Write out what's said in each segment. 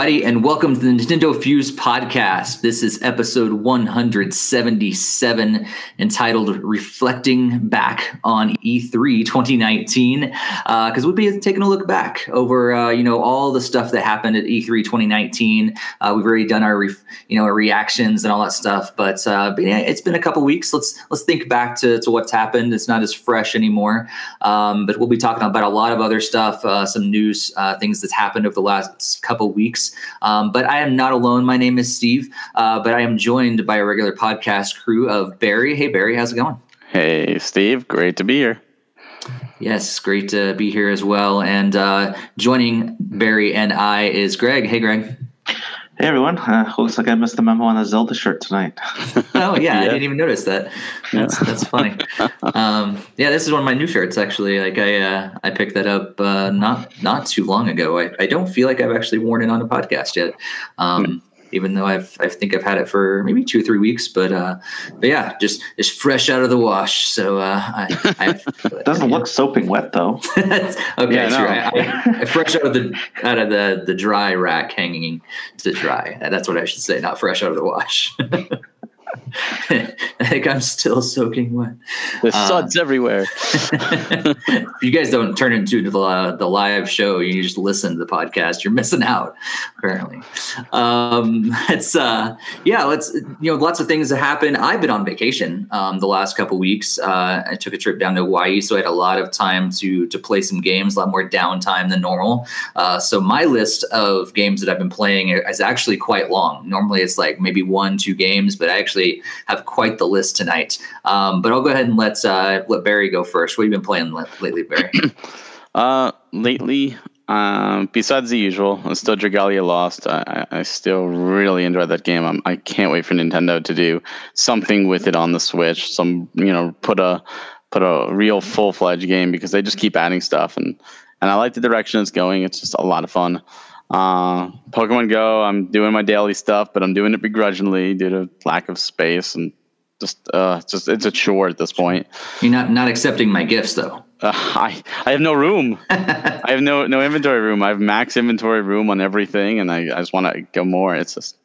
everybody, and welcome to the Nintendo Fuse podcast. This is episode 177, entitled Reflecting Back on E3 2019, because we'll be taking a look back over, all the stuff that happened at E3 2019. We've already done our, our reactions and all that stuff, but yeah, it's been a couple weeks. Let's think back to what's happened. It's not as fresh anymore, but we'll be talking about a lot of other stuff, some news, things that's happened over the last couple weeks. But I am not alone. My name is Steve, but I am joined by a regular podcast crew of Barry. Hey, Barry, how's it going? Hey, Steve. Great to be here. Yes, great to be here as well. And joining Barry and I is Greg. Hey, Greg. Hey, everyone. Looks like I missed the memo on a Zelda shirt tonight. Oh, yeah, yeah. I didn't even notice that. That's funny. This is one of my new shirts, actually. Like I picked that up not too long ago. I don't feel like I've actually worn it on a podcast yet, even though I think I've had it for maybe 2 or 3 weeks. But yeah, it's fresh out of the wash. So it doesn't look soaping wet, though. Okay, yeah, sure. I fresh out of the dry rack hanging to dry. That's what I should say, not fresh out of the wash. I think I'm still soaking wet. There's suds everywhere. You guys don't turn into the live show. You just listen to the podcast. You're missing out, apparently. Lots of things that happen. I've been on vacation the last couple weeks. I took a trip down to Hawaii, so I had a lot of time to play some games. A lot more downtime than normal. So my list of games that I've been playing is actually quite long. Normally it's like maybe 1-2 games, but I actually have quite the list tonight, but I'll go ahead and let Barry go first. What have you been playing lately, Barry? Besides the usual, I'm still Dragalia Lost. I still really enjoy that game. I can't wait for Nintendo to do something with it on the Switch. Put a real full-fledged game, because they just keep adding stuff, and I like the direction it's going. It's just a lot of fun. Pokemon Go, I'm doing my daily stuff, but I'm doing it begrudgingly due to lack of space, and just it's a chore at this point. You're not accepting my gifts, though. I have no room. I have no inventory room. I have max inventory room on everything, and I just want to go more. It's just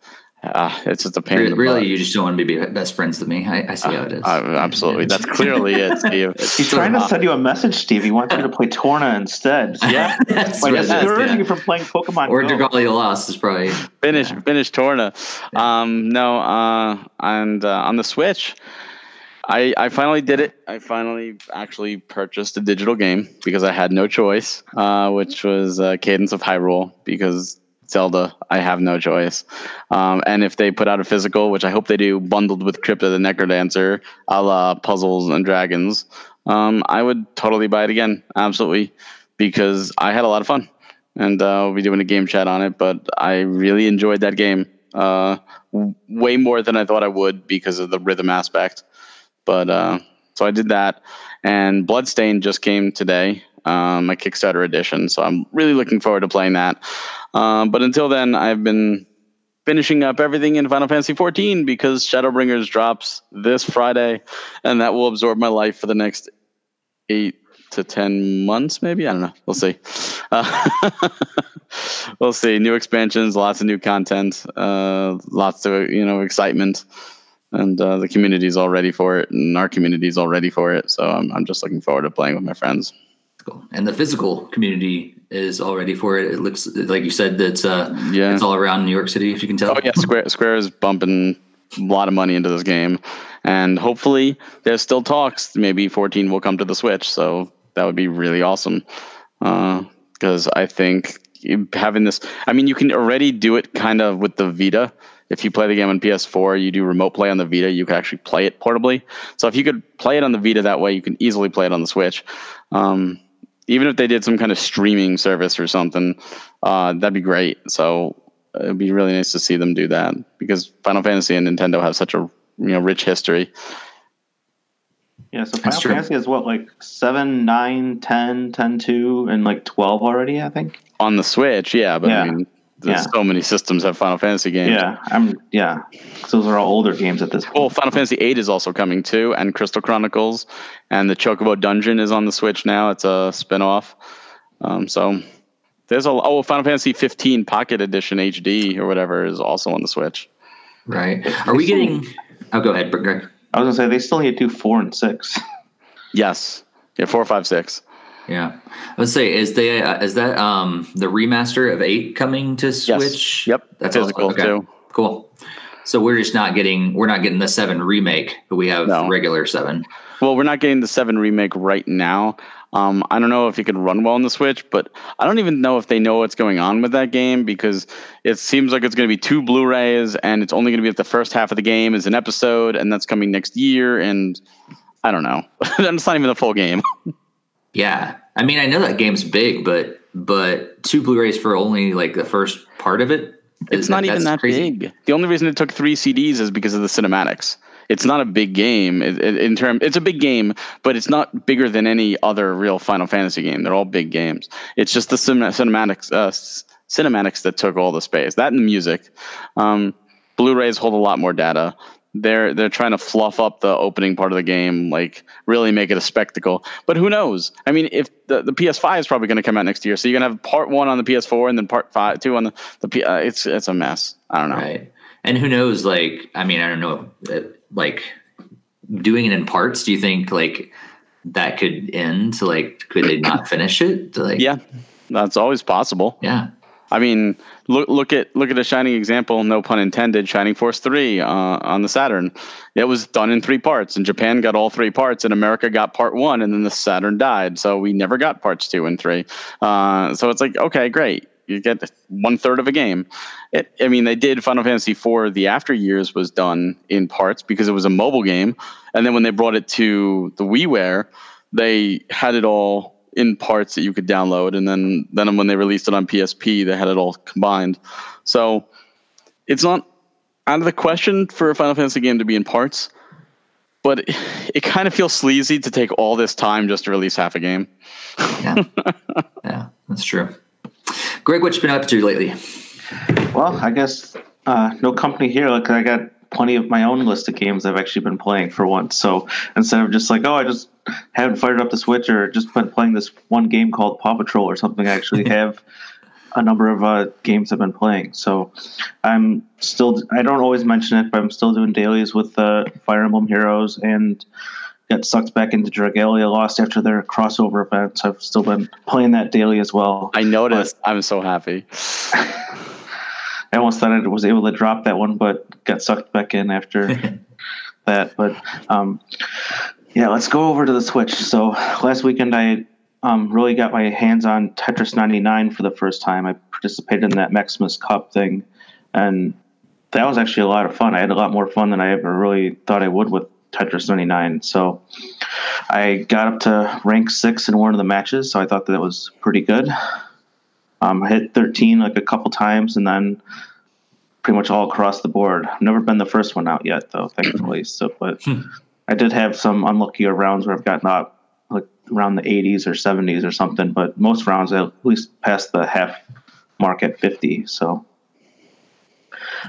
a pain. Really, you just don't want to be best friends with me. I see how it is. Absolutely. That's clearly it, Steve. He's trying to send you a message, Steve. He wants you to play Torna instead. Yeah. That's like, right. Discouraging you from playing Pokemon or Go. Dragalia Lost is probably... Finish Torna. Yeah. On the Switch, I finally did it. I finally actually purchased a digital game because I had no choice, which was Cadence of Hyrule, because... Zelda, I have no choice. And if they put out a physical, which I hope they do, bundled with Crypt of the NecroDancer, a la Puzzles and Dragons, I would totally buy it again. Absolutely. Because I had a lot of fun. And we'll be doing a game chat on it, but I really enjoyed that game. Way more than I thought I would, because of the rhythm aspect. But so I did that. And Bloodstained just came today. My Kickstarter edition, so I'm really looking forward to playing that. But until then, I've been finishing up everything in Final Fantasy XIV, because Shadowbringers drops this Friday, and that will absorb my life for the next 8 to 10 months, maybe. I don't know. We'll see. We'll see. New expansions, lots of new content, lots of excitement, and the community's all ready for it, and our community's all ready for it. So I'm just looking forward to playing with my friends. Cool. And the physical community is all ready for it. It looks like you said that it's all around New York City, if you can tell. Oh yeah, Square is bumping a lot of money into this game, and hopefully there's still talks. Maybe 14 will come to the Switch, so that would be really awesome. Because I think having this, you can already do it kind of with the Vita. If you play the game on PS4, you do remote play on the Vita, you can actually play it portably. So if you could play it on the Vita that way, you can easily play it on the Switch. Even if they did some kind of streaming service or something, that'd be great. So it'd be really nice to see them do that, because Final Fantasy and Nintendo have such a rich history. Yeah, so Final Fantasy is what, like 7, 9, 10, 10, 2, and like 12 already, I think? On the Switch, yeah. But yeah. So many systems have Final Fantasy games. Yeah, those are all older games at this point. Well, Final Fantasy VIII is also coming too, and Crystal Chronicles, and the Chocobo Dungeon is on the Switch now. It's a spinoff. So There's a Final Fantasy 15 Pocket Edition HD or whatever is also on the Switch. Right. Are we getting... Oh, go ahead, Greg. I was going to say, they still need to do 4 and 6. Yes. Yeah, 4, 5, 6. Yeah. I would say, is that the remaster of 8 coming to Switch? Yes. Yep. That's physical also, okay. Too. Cool. So we're not getting the 7 remake, but we have regular 7. Well, we're not getting the 7 remake right now. I don't know if it can run well on the Switch, but I don't even know if they know what's going on with that game, because it seems like it's going to be 2 Blu-rays and it's only going to be at the first half of the game as an episode, and that's coming next year. And I don't know. It's not even the full game. Yeah. I mean, I know that game's big, but 2 Blu-rays for only like the first part of it. It's not even that crazy. Big. The only reason it took 3 CDs is because of the cinematics. It's not a big game in term. It's a big game, but it's not bigger than any other real Final Fantasy game. They're all big games. It's just the cinematics that took all the space. That and the music. Blu-rays hold a lot more data. They're trying to fluff up the opening part of the game, like really make it a spectacle. But who knows? I mean, if the PS5 is probably going to come out next year, so you're going to have part 1 on the PS4 and then part 2 on the it's a mess. I don't know. Right. And who knows? Like, I mean, I don't know. Like, doing it in parts. Do you think like that could end? Like, could they not finish it? Like, yeah, that's always possible. Yeah. I mean, look at a shining example, no pun intended, Shining Force 3 on the Saturn. It was done in 3 parts, and Japan got all 3 parts, and America got part 1, and then the Saturn died, so we never got parts 2 and 3. So it's like, okay, great. You get 1/3 of a game. They did Final Fantasy IV. The After Years was done in parts because it was a mobile game. And then when they brought it to the WiiWare, they had it all in parts that you could download. And then when they released it on PSP, they had it all combined. So it's not out of the question for a Final Fantasy game to be in parts. But it kind of feels sleazy to take all this time just to release half a game. Yeah, yeah, that's true. Greg, what you been up to lately? Well, I guess no company here. Like, I got plenty of my own list of games I've actually been playing for once. So instead of just like, I just haven't fired up the Switch or just been playing this one game called Paw Patrol or something, I actually have a number of games I've been playing. So I'm still, I don't always mention it, but I'm still doing dailies with Fire Emblem Heroes, and got sucked back into Dragalia Lost after their crossover event. So I've still been playing that daily as well. I noticed. I'm so happy. I almost thought I was able to drop that one, but got sucked back in after that. But yeah, let's go over to the Switch. So last weekend I really got my hands on Tetris 99 for the first time. I participated in that Maximus Cup thing, and that was actually a lot of fun. I had a lot more fun than I ever really thought I would with Tetris 99. So I got up to rank 6 in one of the matches, so I thought that was pretty good. I hit 13 like a couple times, and then pretty much all across the board. I've never been the first one out yet, though, thankfully. So, but I did have some unlucky rounds where I've gotten up like around the 80s or 70s or something, but most rounds I at least passed the half mark at 50, so...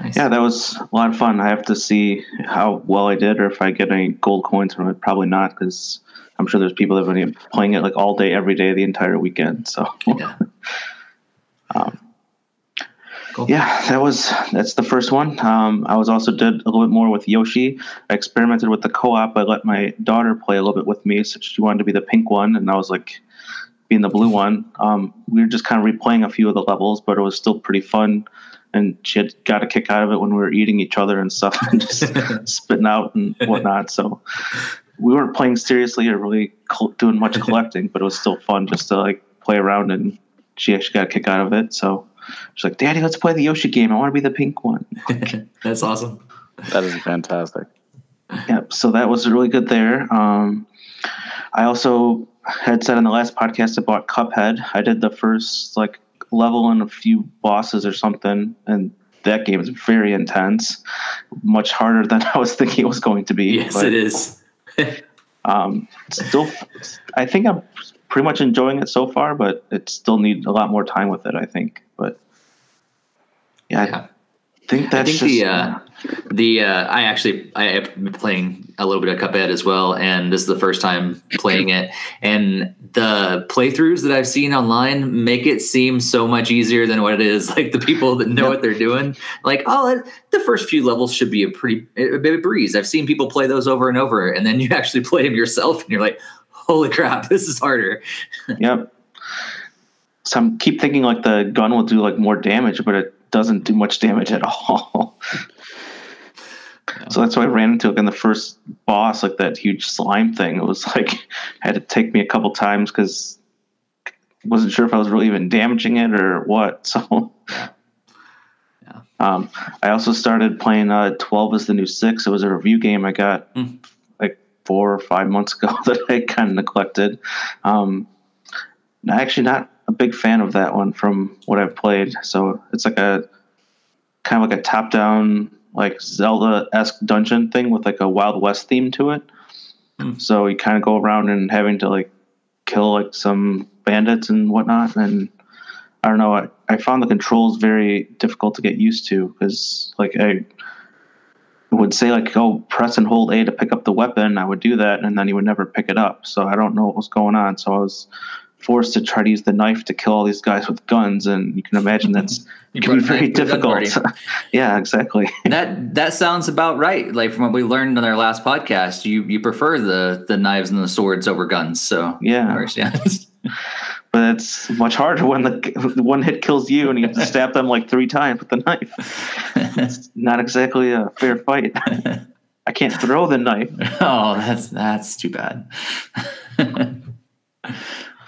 Nice. Yeah, that was a lot of fun. I have to see how well I did, or if I get any gold coins from it. Probably not, because I'm sure there's people that have been playing it like all day, every day, the entire weekend. So, yeah, cool. Yeah, that's the first one. I also did a little bit more with Yoshi. I experimented with the co-op. I let my daughter play a little bit with me, since she wanted to be the pink one, and I was like being the blue one. We were just kind of replaying a few of the levels, but it was still pretty fun. And she had got a kick out of it when we were eating each other and stuff and just spitting out and whatnot. So we weren't playing seriously or really doing much collecting, but it was still fun just to like play around. And she actually got a kick out of it. So she's like, "Daddy, let's play the Yoshi game. I want to be the pink one." That's awesome. That is fantastic. Yep. So that was really good there. I also had said in the last podcast I bought Cuphead. I did the first like level and a few bosses or something, and that game is very intense, much harder than I was thinking it was going to be. Yes, but it is. Still, I think I'm pretty much enjoying it so far, but it still needs a lot more time with it, I think. But yeah, think that's I am playing a little bit of Cuphead as well, and this is the first time playing it. And the playthroughs that I've seen online make it seem so much easier than what it is. Like the people that know what they're doing, like, oh, the first few levels should be a breeze. I've seen people play those over and over, and then you actually play them yourself, and you're like, holy crap, this is harder. Yep. So I keep thinking like the gun will do like more damage, but it doesn't do much damage at all. So that's why I ran into it in the first boss, like that huge slime thing. It was like, had to take me a couple times because I wasn't sure if I was really even damaging it or what. So I also started playing 12 is the New 6. It was a review game I got like 4 or 5 months ago that I kind of neglected. I'm actually not a big fan of that one from what I've played. So it's like a kind of like a top-down like Zelda-esque dungeon thing with like a Wild West theme to it. So you kind of go around and having to like kill like some bandits and whatnot. And I don't know, I found the controls very difficult to get used to, because like I would say like, oh, press and hold A to pick up the weapon. I would do that, and then he would never pick it up. So I don't know what was going on. So I was forced to try to use the knife to kill all these guys with guns, and you can imagine that's can be very difficult. Yeah, exactly. That sounds about right. Like from what we learned on our last podcast, you prefer the knives and the swords over guns. So yeah. But it's much harder when the one hit kills you and you have to stab them like 3 times with the knife. It's not exactly a fair fight. I can't throw the knife. Oh, that's too bad.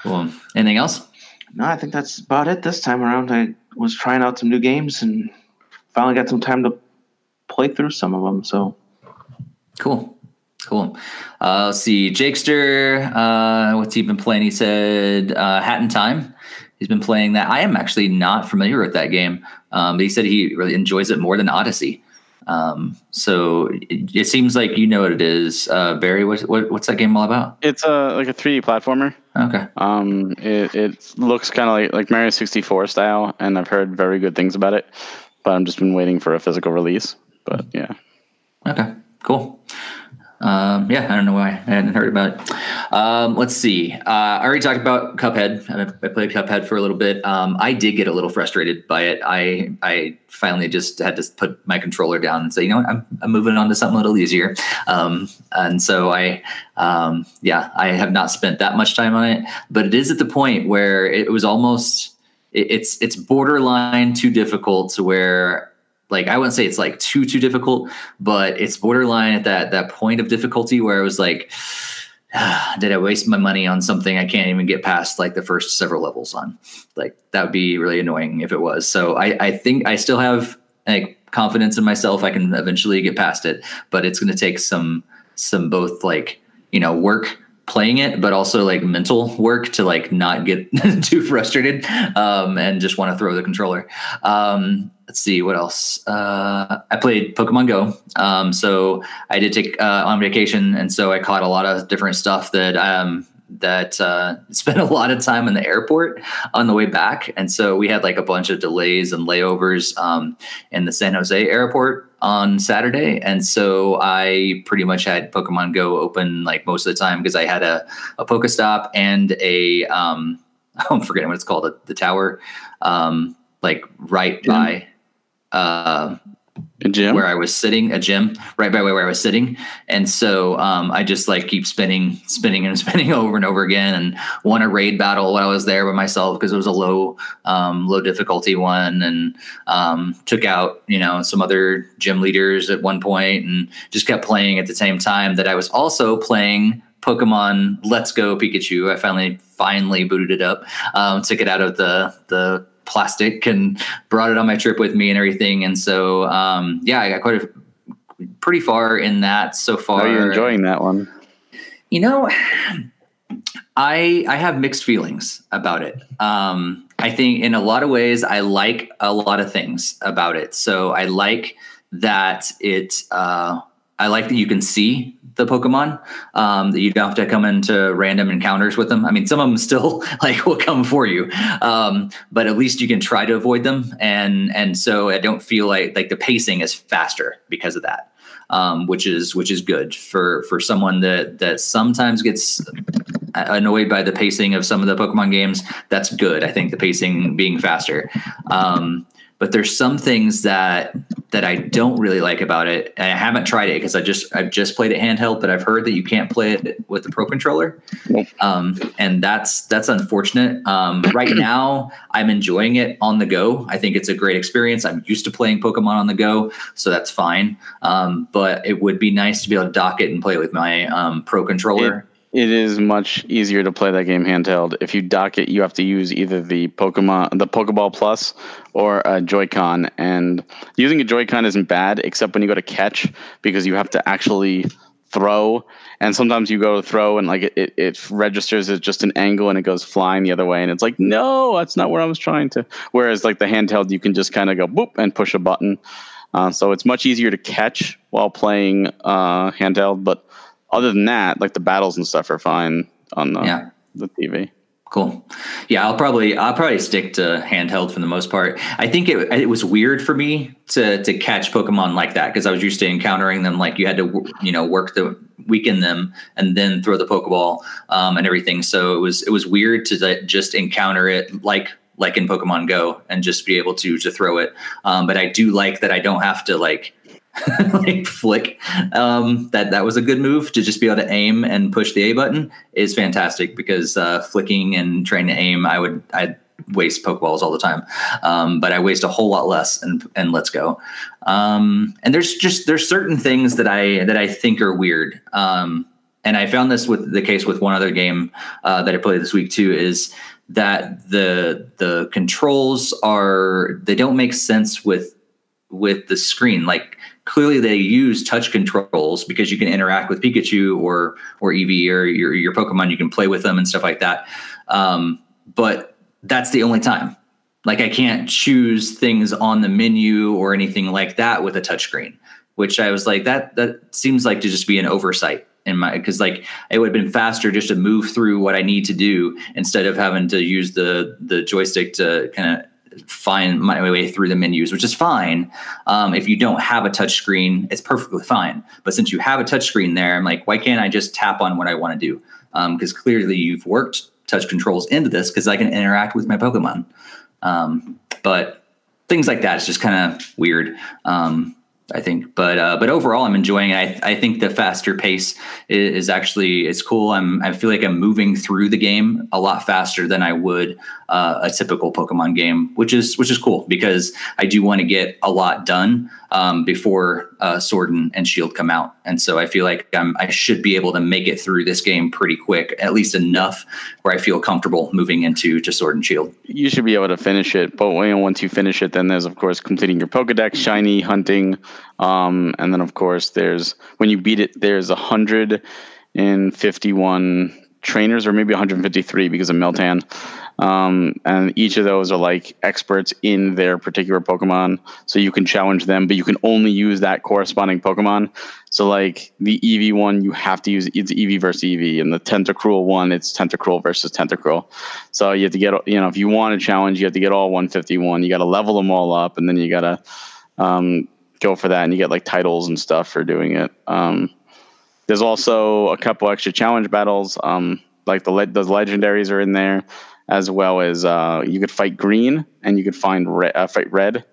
Cool. Anything else? No, I think that's about it this time around. I was trying out some new games and finally got some time to play through some of them. So cool. Let's see. Jakester, what's he been playing? He said Hat in Time. He's been playing that. I am actually not familiar with that game, but he said he really enjoys it more than Odyssey. So it seems like you know what it is. Barry, what's that game all about? It's like a 3D platformer. Okay. It looks kind of like Mario 64 style, and I've heard very good things about it, but I've just been waiting for a physical release. But yeah. Okay. Cool. I don't know why I hadn't heard about it. Let's see. I already talked about Cuphead. I played Cuphead for a little bit. I did get a little frustrated by it. I finally just had to put my controller down and say, you know what, I'm moving on to something a little easier. And so I have not spent that much time on it, but it is at the point where it was almost, it's borderline too difficult to where, like, I wouldn't say it's like too difficult, but it's borderline at that point of difficulty where I was like, did I waste my money on something I can't even get past like the first several levels on? Like, that would be really annoying if it was. So I think I still have like confidence in myself. I can eventually get past it, but it's going to take some both like, you know, work playing it, but also like mental work to like not get too frustrated and just want to throw the controller. Let's see what else. I played Pokemon Go. So I did take on vacation, and so I caught a lot of different stuff that spent a lot of time in the airport on the way back. And so we had like a bunch of delays and layovers in the San Jose airport on Saturday. And so I pretty much had Pokemon Go open like most of the time, because I had a Pokestop and a I'm forgetting what it's called, the tower, like right by a gym where I was sitting, a gym right by where I was sitting. And so I just like keep spinning over and over again, and won a raid battle while I was there by myself, because it was a low difficulty one, and took out, you know, some other gym leaders at one point, and just kept playing at the same time that I was also playing Pokemon Let's Go Pikachu. I finally booted it up, took it out of the plastic and brought it on my trip with me and everything. And so I got quite pretty far in that so far. How are you enjoying that one? You know, I have mixed feelings about it. I think in a lot of ways I like a lot of things about it. So I like that you can see the Pokemon, that you don't have to come into random encounters with them. I mean, some of them still like will come for you, but at least you can try to avoid them. And so I don't feel like the pacing is faster because of that, which is good for someone that sometimes gets annoyed by the pacing of some of the Pokemon games. That's good. I think the pacing being faster. But there's some things that I don't really like about it. And I haven't tried it because I've just played it handheld, but I've heard that you can't play it with the Pro Controller. And that's unfortunate. Right now I'm enjoying it on the go. I think it's a great experience. I'm used to playing Pokemon on the go, so that's fine. But it would be nice to be able to dock it and play it with my Pro Controller. It is much easier to play that game handheld. If you dock it, you have to use either the Pokeball Plus, or a Joy-Con. And using a Joy-Con isn't bad, except when you go to catch, because you have to actually throw. And sometimes you go to throw, and like it registers as just an angle, and it goes flying the other way. And it's like, no, that's not where I was trying to. Whereas like the handheld, you can just kind of go boop and push a button. So it's much easier to catch while playing handheld, but other than that, like the battles and stuff are fine on the TV. Cool. Yeah, I'll probably stick to handheld for the most part. I think it was weird for me to catch Pokemon like that, because I was used to encountering them like you had to work the weaken them and then throw the Pokeball and everything. So it was weird to just encounter it like in Pokemon Go and just be able to throw it. But I do like that I don't have to like flick. That was a good move. To just be able to aim and push the A button is fantastic, because flicking and trying to aim, I'd waste Pokeballs all the time. But I waste a whole lot less and Let's Go. And there's certain things that I think are weird. And I found this with the case with one other game that I played this week too, is that the controls they don't make sense with the screen. Like, clearly they use touch controls because you can interact with Pikachu or Eevee or your Pokemon. You can play with them and stuff like that. But that's the only time. Like, I can't choose things on the menu or anything like that with a touchscreen, which I was like, that seems like to just be an oversight in my, 'cause like it would have been faster just to move through what I need to do instead of having to use the joystick to kind of find my way through the menus, which is fine. If you don't have a touch screen, it's perfectly fine. But since you have a touch screen there, I'm like, why can't I just tap on what I want to do? Because clearly you've worked touch controls into this, because I can interact with my Pokemon. But things like that is just kind of weird, I think. But overall, I'm enjoying it. I think the faster pace is actually, it's cool. I feel like I'm moving through the game a lot faster than I would a typical Pokemon game, which is cool, because I do want to get a lot done before Sword and Shield come out. And so I feel like I should be able to make it through this game pretty quick, at least enough where I feel comfortable moving into Sword and Shield. You should be able to finish it, but once you finish it, then there's, of course, completing your Pokedex, shiny, hunting, and then, of course, there's, when you beat it, there's 151 trainers, or maybe 153 because of Meltan. And each of those are like experts in their particular Pokemon, so you can challenge them, but you can only use that corresponding Pokemon. So like the Eevee one, you have to use, it's Eevee versus Eevee, and the Tentacruel one, it's Tentacruel versus Tentacruel. So you have to get, if you want to challenge, you have to get all 151. You got to level them all up, and then you got to go for that, and you get like titles and stuff for doing it. There's also a couple extra challenge battles, like the legendaries are in there, as well as you could fight green, and you could fight red,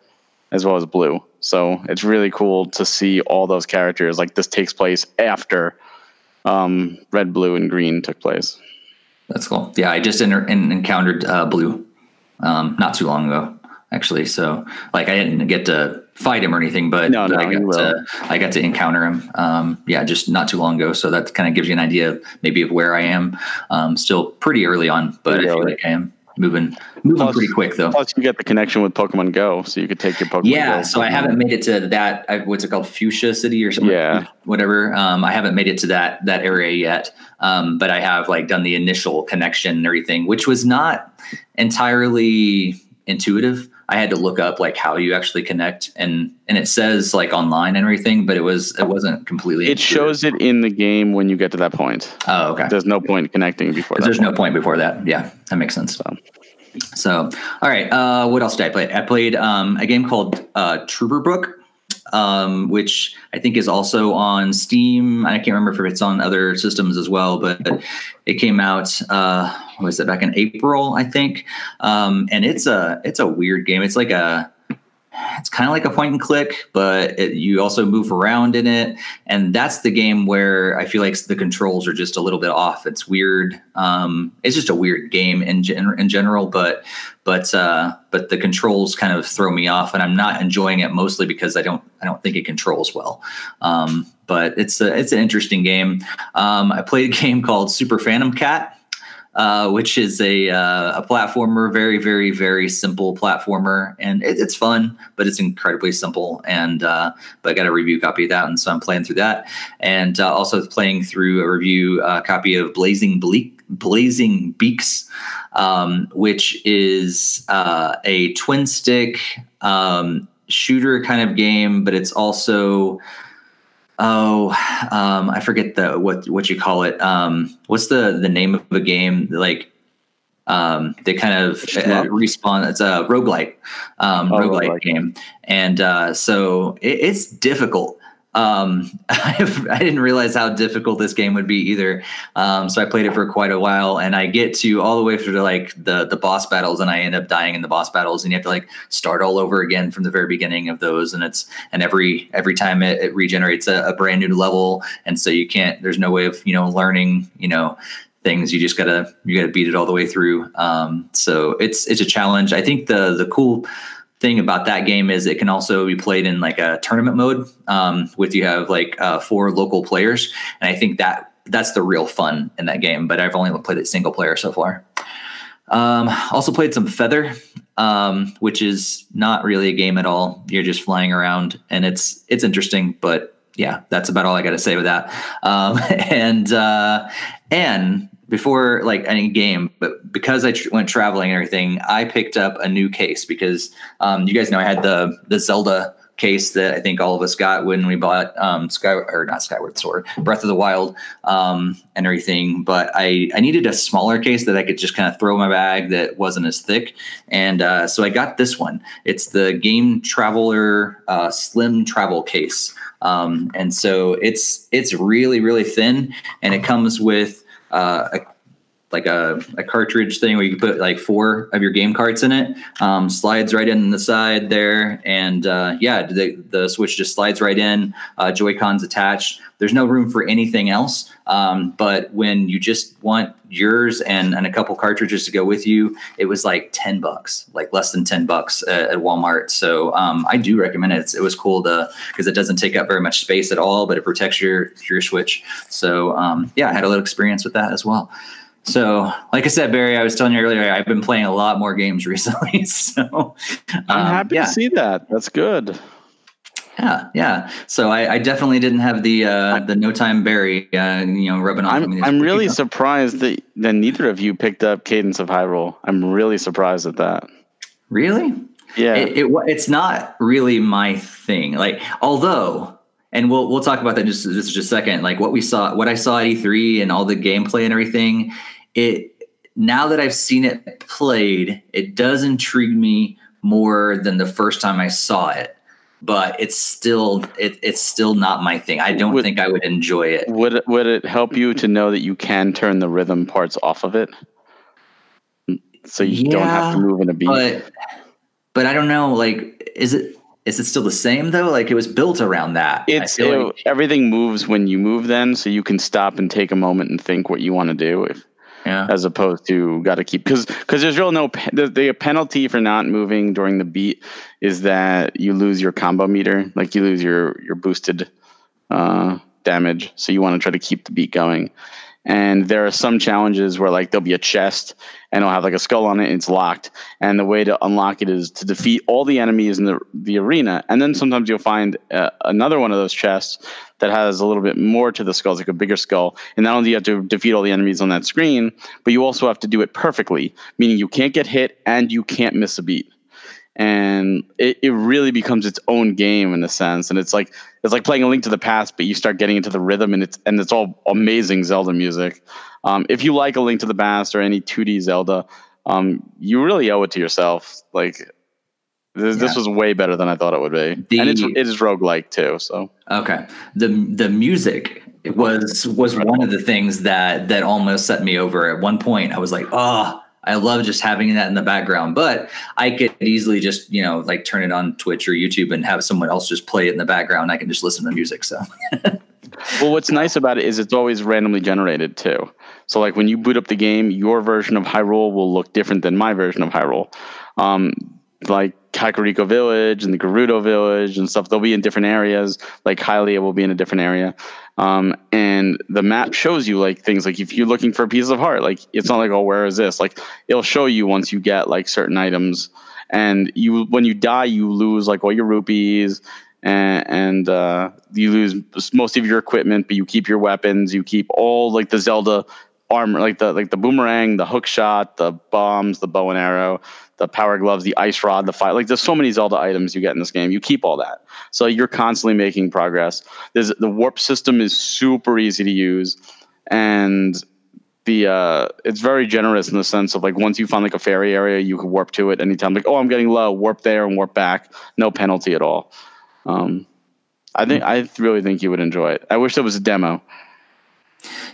as well as blue. So it's really cool to see all those characters. Like, this takes place after red, blue, and green took place. That's cool. Yeah, I just encountered blue not too long ago, actually. So like, I didn't get to fight him or anything, but I got to encounter him. Just not too long ago. So that kind of gives you an idea maybe of where I am. Still pretty early on, but I feel like I am moving pretty quick though. Plus you get the connection with Pokemon Go, so you could take your Pokemon Go. So I haven't made it to that, what's it called? Fuchsia City or something. Yeah. Whatever. I haven't made it to that area yet. But I have like done the initial connection and everything, which was not entirely intuitive. I had to look up like how you actually connect, and it says like online and everything, but it wasn't completely. It shows it in the game when you get to that point. Oh, okay. There's no point connecting before that. There's no point before that. Yeah, that makes sense. So all right. What else did I play? I played a game called Trooper Brook, which I think is also on Steam. I can't remember if it's on other systems as well, but it came out. What was it, back in April, I think. And it's a weird game. It's like it's kind of like a point and click, but you also move around in it. And that's the game where I feel like the controls are just a little bit off. It's weird. It's just a weird game in general, but the controls kind of throw me off, and I'm not enjoying it mostly because I don't think it controls well. But it's an interesting game. I played a game called Super Phantom Cat, which is a platformer, very, very, very simple platformer. And it's fun, but it's incredibly simple. And but I got a review copy of that, and so I'm playing through that. And also playing through a review copy of Blazing Beaks, which is a twin-stick shooter kind of game, but it's also... I forget what you call it. What's the name of a game? Like, they kind of respawn. It's a roguelite game. And, so it's difficult. I didn't realize how difficult this game would be either. So I played it for quite a while, and I get to all the way through to like the boss battles, and I end up dying in the boss battles, and you have to like start all over again from the very beginning of those. And every time it regenerates a brand new level. And so there's no way of, learning, things. You just gotta beat it all the way through. So it's a challenge. I think the cool thing about that game is it can also be played in like a tournament mode, with you have like 4 local players, and I think that's the real fun in that game. But I've only played it single player so far. Also played some Feather, which is not really a game at all. You're just flying around, and it's interesting. But yeah, that's about all I got to say with that. And before like any game, but because I went traveling and everything, I picked up a new case because you guys know I had the Zelda case that I think all of us got when we bought Skyward Sword, Breath of the Wild, and everything. But I needed a smaller case that I could just kind of throw in my bag that wasn't as thick. And so I got this one. It's the Game Traveler Slim Travel Case. And so it's really, really thin, and it comes with a cartridge thing where you can put like 4 of your game carts in it. Slides right in the side there, and the Switch just slides right in. Joy-Cons attached. There's no room for anything else. But when you just want yours and a couple cartridges to go with you, it was like $10, like less than $10 at Walmart. So I do recommend it. It was cool because it doesn't take up very much space at all, but it protects your Switch. So I had a little experience with that as well. So, like I said, Barry, I was telling you earlier, I've been playing a lot more games recently. So I'm happy to see that. That's good. Yeah. So I definitely didn't have the No Time Barry, rubbing off. I'm really surprised that neither of you picked up Cadence of Hyrule. I'm really surprised at that. Really? Yeah. It's not really my thing. Like, although. And we'll talk about that in just a second. Like what I saw at E3 and all the gameplay and everything, now that I've seen it played, it does intrigue me more than the first time I saw it. But it's still not my thing. I don't think I would enjoy it. Would it help you to know that you can turn the rhythm parts off of it, so you don't have to move in a beat? But I don't know. Like, Is it still the same though? Like, it was built around that. Everything moves when you move then, so you can stop and take a moment and think what you want to do, as opposed to got to keep, because there's real the penalty for not moving during the beat is that you lose your combo meter, like you lose your boosted damage. So you want to try to keep the beat going. And there are some challenges where like there'll be a chest and it'll have like a skull on it, and it's locked. And the way to unlock it is to defeat all the enemies in the arena. And then sometimes you'll find another one of those chests that has a little bit more to the skulls, like a bigger skull. And not only do you have to defeat all the enemies on that screen, but you also have to do it perfectly, meaning you can't get hit and you can't miss a beat. and it really becomes its own game in a sense. And it's like playing A Link to the Past, but you start getting into the rhythm, and it's all amazing Zelda music. If you like A Link to the Past or any 2D Zelda, you really owe it to yourself. Like, this was way better than I thought it would be. And it is roguelike too. So okay, the music was one of the things that almost set me over. At one point, I was like, oh, I love just having that in the background, but I could easily just, like turn it on Twitch or YouTube and have someone else just play it in the background. I can just listen to music. So, well, what's nice about it is it's always randomly generated too. So like when you boot up the game, your version of Hyrule will look different than my version of Hyrule. Like Kakariko Village and the Gerudo Village and stuff, they'll be in different areas. Like Hylia will be in a different area. And the map shows you like things like if you're looking for a piece of heart, like it's not like, oh, where is this? Like it'll show you once you get like certain items, and when you die, you lose like all your rupees and you lose most of your equipment, but you keep your weapons, you keep all like the Zelda armor, like the boomerang, the hook shot, the bombs, the bow and arrow, the power gloves, the ice rod, the fire. Like there's so many Zelda items you get in this game. You keep all that. So you're constantly making progress. The warp system is super easy to use. And it's very generous in the sense of like, once you find like a fairy area, you can warp to it anytime. Like, oh, I'm getting low, warp there and warp back. No penalty at all. I really think you would enjoy it. I wish there was a demo.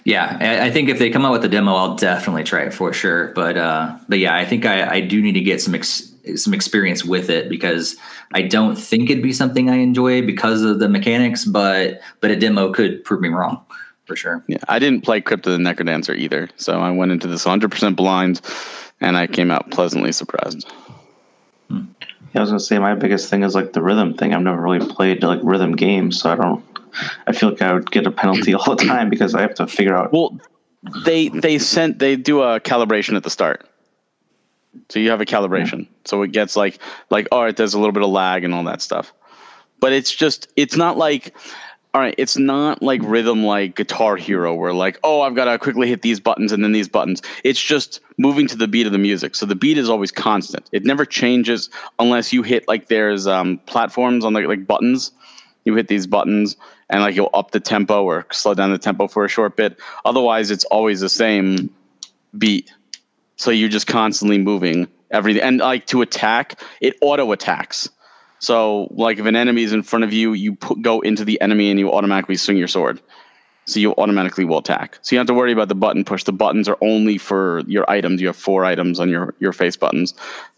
Yeah, I think if they come out with a demo, I'll definitely try it for sure. But yeah, I think I do need to get some experience with it, because I don't think it'd be something I enjoy because of the mechanics. But a demo could prove me wrong for sure. Yeah, I didn't play Crypt of the NecroDancer either, so I went into this 100% blind, and I came out pleasantly surprised. Hmm. Yeah, I was gonna say my biggest thing is like the rhythm thing. I've never really played like rhythm games, so I don't. I feel like I would get a penalty all the time because I have to figure out. Well, they do a calibration at the start, so you have a calibration. Yeah. So it gets like all right, there's a little bit of lag and all that stuff, but it's not like rhythm like Guitar Hero where like, oh, I've got to quickly hit these buttons and then these buttons. It's just moving to the beat of the music. So the beat is always constant. It never changes unless you hit like there's platforms on like buttons. You hit these buttons and like you'll up the tempo or slow down the tempo for a short bit. Otherwise, it's always the same beat. So you're just constantly moving everything. And like to attack, it auto attacks. So like if an enemy is in front of you, you go into the enemy and you automatically swing your sword. So you automatically will attack. So you don't have to worry about the button push. The buttons are only for your items. You have 4 items on your face buttons,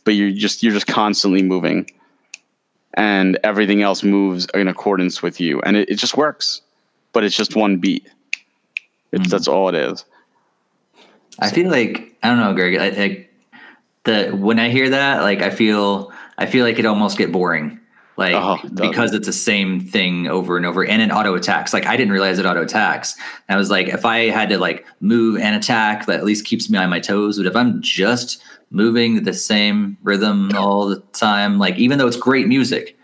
but you're just constantly moving. And everything else moves in accordance with you. And it just works. But it's just one beat. That's all it is. I feel like, I don't know, Greg, when I hear that, like I feel like it almost get boring. Like because it's the same thing over and over, and it auto attacks. Like I didn't realize it auto attacks. I was like, if I had to like move and attack, that at least keeps me on my toes. But if I'm just moving the same rhythm all the time, like even though it's great music,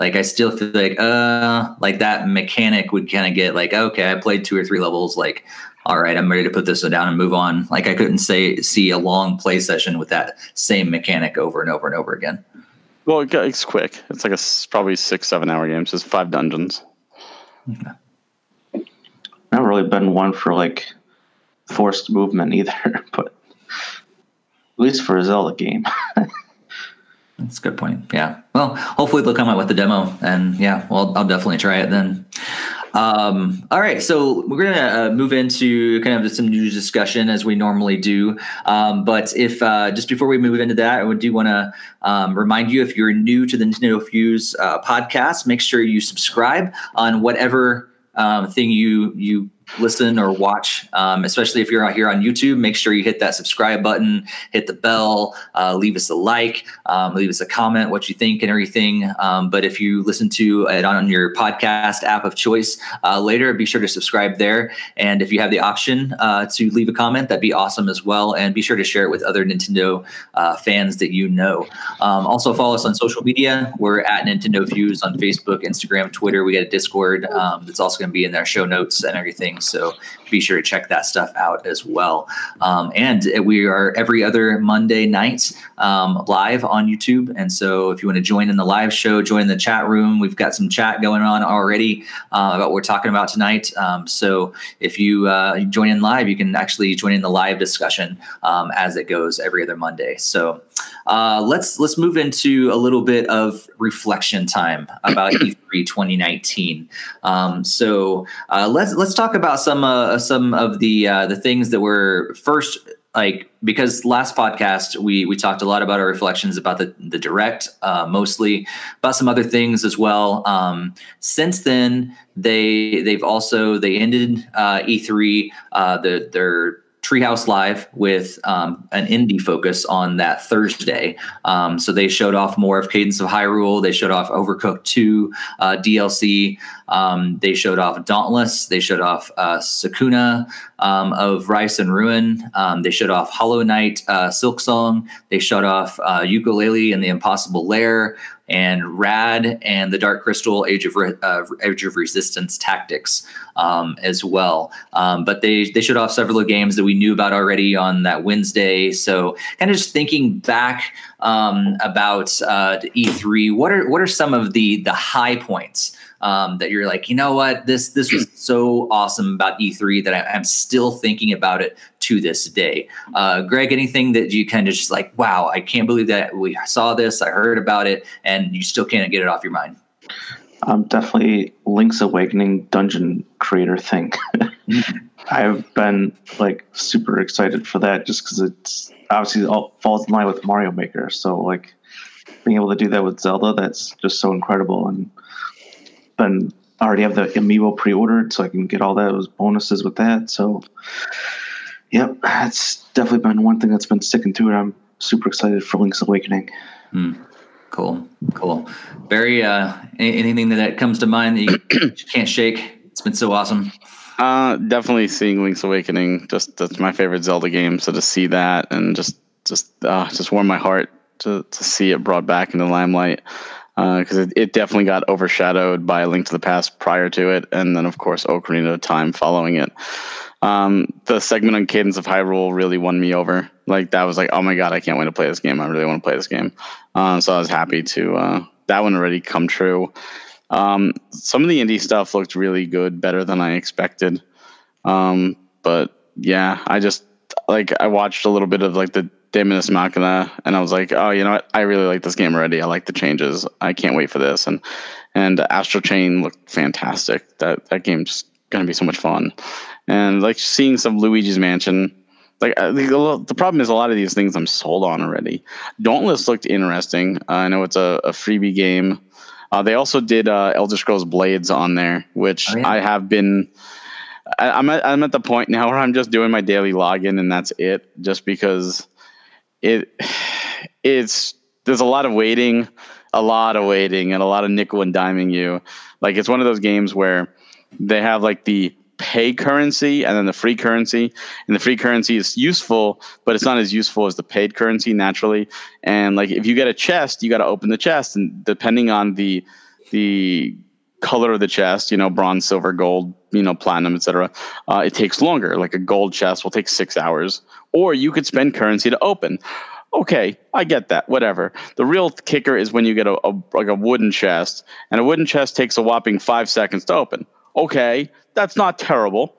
like I still feel like that mechanic would kind of get like, okay, I played 2 or 3 levels. Like, all right, I'm ready to put this down and move on. Like I couldn't see a long play session with that same mechanic over and over and over again. Well, it's quick. It's like probably 6-7 hour game. So it's 5 dungeons. Okay. I've really been one for like forced movement either, but at least for a Zelda game. That's a good point. Yeah. Well, hopefully they'll come out with the demo, and yeah, well, I'll definitely try it then. All right, so we're going to move into kind of some news discussion as we normally do. But if just before we move into that, I do want to remind you, if you're new to the Nintendo Fuse podcast, make sure you subscribe on whatever thing you listen or watch, especially if you're out here on YouTube. Make sure you hit that subscribe button, hit the bell, leave us a like, leave us a comment, what you think and everything. But if you listen to it on your podcast app of choice later, be sure to subscribe there. And if you have the option to leave a comment, that'd be awesome as well. And be sure to share it with other Nintendo fans that you know. Also follow us on social media. We're at Nintendo Fuse on Facebook, Instagram, Twitter. We got a Discord that's also going to be in their show notes and everything. things. So be sure to check that stuff out as well. And we are every other Monday night live on YouTube. And so if you want to join in the live show, join the chat room. We've got some chat going on already about what we're talking about tonight. So if you join in live, you can actually join in the live discussion as it goes every other Monday. So let's move into a little bit of reflection time about E3 2019. So let's talk about some of the things that were first, like, because last podcast we talked a lot about our reflections about the direct, mostly about some other things as well. Since then, they've also ended E3, their Treehouse Live with an indie focus on that Thursday. So they showed off more of Cadence of Hyrule. They showed off Overcooked 2 DLC. They showed off Dauntless. They showed off Sukuna of Rice and Ruin. They showed off Hollow Knight Silksong. They showed off Yooka-Laylee and the Impossible Lair, and Rad and the Dark Crystal Age of Resistance Tactics as well. But they showed off several games that we knew about already on that Wednesday. So kind of just thinking back about E3, what are some of the high points that you're like, you know what, this was so awesome about E3 that I'm still thinking about it to this day. Greg, anything that you kind of just like, wow, I can't believe that we saw this, I heard about it, and you still can't get it off your mind? Definitely Link's Awakening dungeon creator thing. I've been like super excited for that just because it's obviously all falls in line with Mario Maker. So like being able to do that with Zelda, that's just so incredible. And then I already have the Amiibo pre-ordered, so I can get all those bonuses with that. So yep, that's definitely been one thing that's been sticking to it. I'm super excited for Link's Awakening. Cool. Barry, anything that comes to mind that you can't shake? It's been so awesome. Definitely seeing Link's Awakening. Just that's my favorite Zelda game. So to see that and just warm my heart to see it brought back into the limelight. Because it definitely got overshadowed by A Link to the Past prior to it, and then, of course, Ocarina of Time following it. The segment on Cadence of Hyrule really won me over. Like, that was like, oh my god, I can't wait to play this game. I really want to play this game. So I was happy to that one already come true. Some of the indie stuff looked really good, better than I expected. But, yeah, I just, like, I watched a little bit of, like, the Deus Ex Machina, and I was like, oh, you know what? I really like this game already. I like the changes. I can't wait for this. And Astral Chain looked fantastic. That game's going to be so much fun. And like seeing some Luigi's Mansion. Like the problem is a lot of these things I'm sold on already. Dauntless looked interesting. I know it's a freebie game. They also did Elder Scrolls Blades on there, which I have been. I'm at the point now where I'm just doing my daily login, and that's it. Just because. There's a lot of waiting and a lot of nickel and diming you. Like, it's one of those games where they have like the pay currency and then the free currency, and the free currency is useful, but it's not as useful as the paid currency naturally. And like, if you get a chest, you got to open the chest, and depending on the color of the chest, you know, bronze, silver, gold, you know, platinum, etc. It takes longer. Like a gold chest will take 6 hours, or you could spend currency to open. Okay, I get that, whatever. The real kicker is when you get a wooden chest, and a wooden chest takes a whopping 5 seconds to open. Okay, that's not terrible.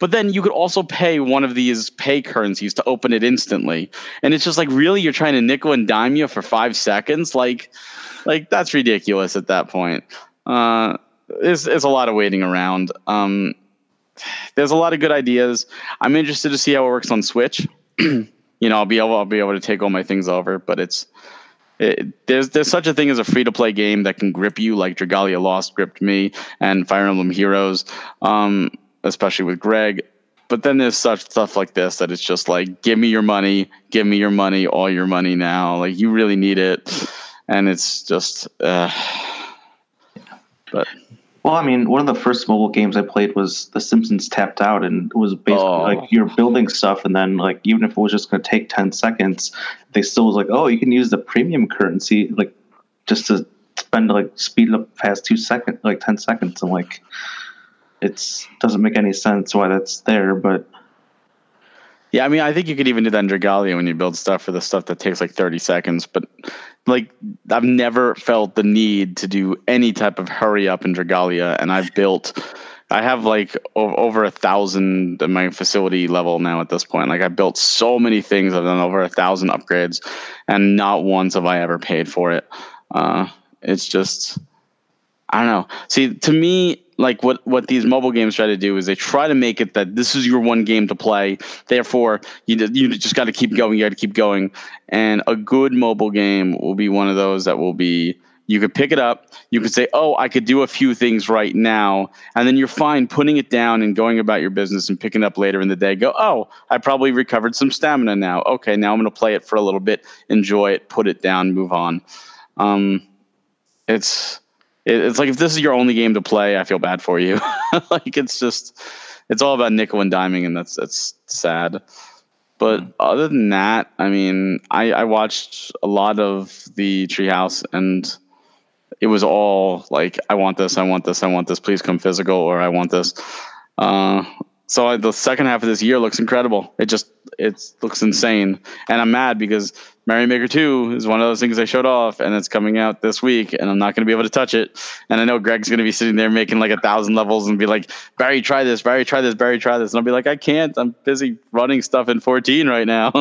But then you could also pay one of these pay currencies to open it instantly. And it's just like, really, you're trying to nickel and dime you for 5 seconds? Like that's ridiculous at that point. It's a lot of waiting around. There's a lot of good ideas. I'm interested to see how it works on Switch. You know, I'll be able to take all my things over, but there's such a thing as a free-to-play game that can grip you, like Dragalia Lost gripped me, and Fire Emblem Heroes, especially with Greg. But then there's such stuff like this that it's just like, give me your money, all your money now. Like, you really need it, and it's just. But. Well, I mean, one of the first mobile games I played was The Simpsons Tapped Out, and it was basically like you're building stuff, and then like even if it was just going to take 10 seconds, they still was like, oh, you can use the premium currency like just to spend like speed up past 2 seconds, like 10 seconds, and like It doesn't make any sense why that's there, but... Yeah, I mean, I think you could even do that in Dragalia when you build stuff for the stuff that takes like 30 seconds. But like, I've never felt the need to do any type of hurry up in Dragalia. And I've built, I have like over 1,000 in my facility level now at this point. Like, I built so many things. I've done over 1,000 upgrades, and not once have I ever paid for it. It's just, I don't know. See, to me, like, what these mobile games try to do is they try to make it that this is your one game to play. Therefore, you just got to keep going. You got to keep going. And a good mobile game will be one of those that will be, you could pick it up. You could say, oh, I could do a few things right now. And then you're fine putting it down and going about your business and picking it up later in the day. Go, oh, I probably recovered some stamina now. Okay, now I'm going to play it for a little bit, enjoy it, put it down, move on. It's like, if this is your only game to play, I feel bad for you. Like, it's just, it's all about nickel and diming, and that's sad. But other than that, I mean, I watched a lot of the Treehouse, and it was all like, I want this, I want this, I want this, please come physical, or I want this. So the second half of this year looks incredible. It looks insane. And I'm mad because Mario Maker 2 is one of those things they showed off, and it's coming out this week, and I'm not going to be able to touch it. And I know Greg's going to be sitting there making like 1,000 levels and be like, Barry, try this, Barry, try this, Barry, try this. And I'll be like, I can't. I'm busy running stuff in 14 right now.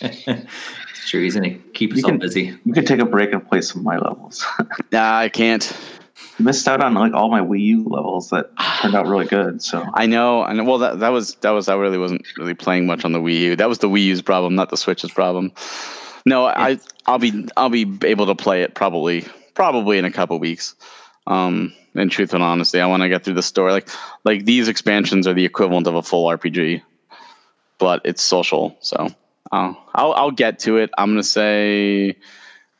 It's true. He's going to keep us all busy. You can take a break and play some of my levels. Nah, I can't. Missed out on like all my Wii U levels that turned out really good. So I know, and well, that was I really wasn't really playing much on the Wii U. That was the Wii U's problem, not the Switch's problem. No, yeah. I'll be able to play it probably in a couple weeks. In truth and honesty, I want to get through the story. Like these expansions are the equivalent of a full RPG, but it's social. So I'll get to it. I'm gonna say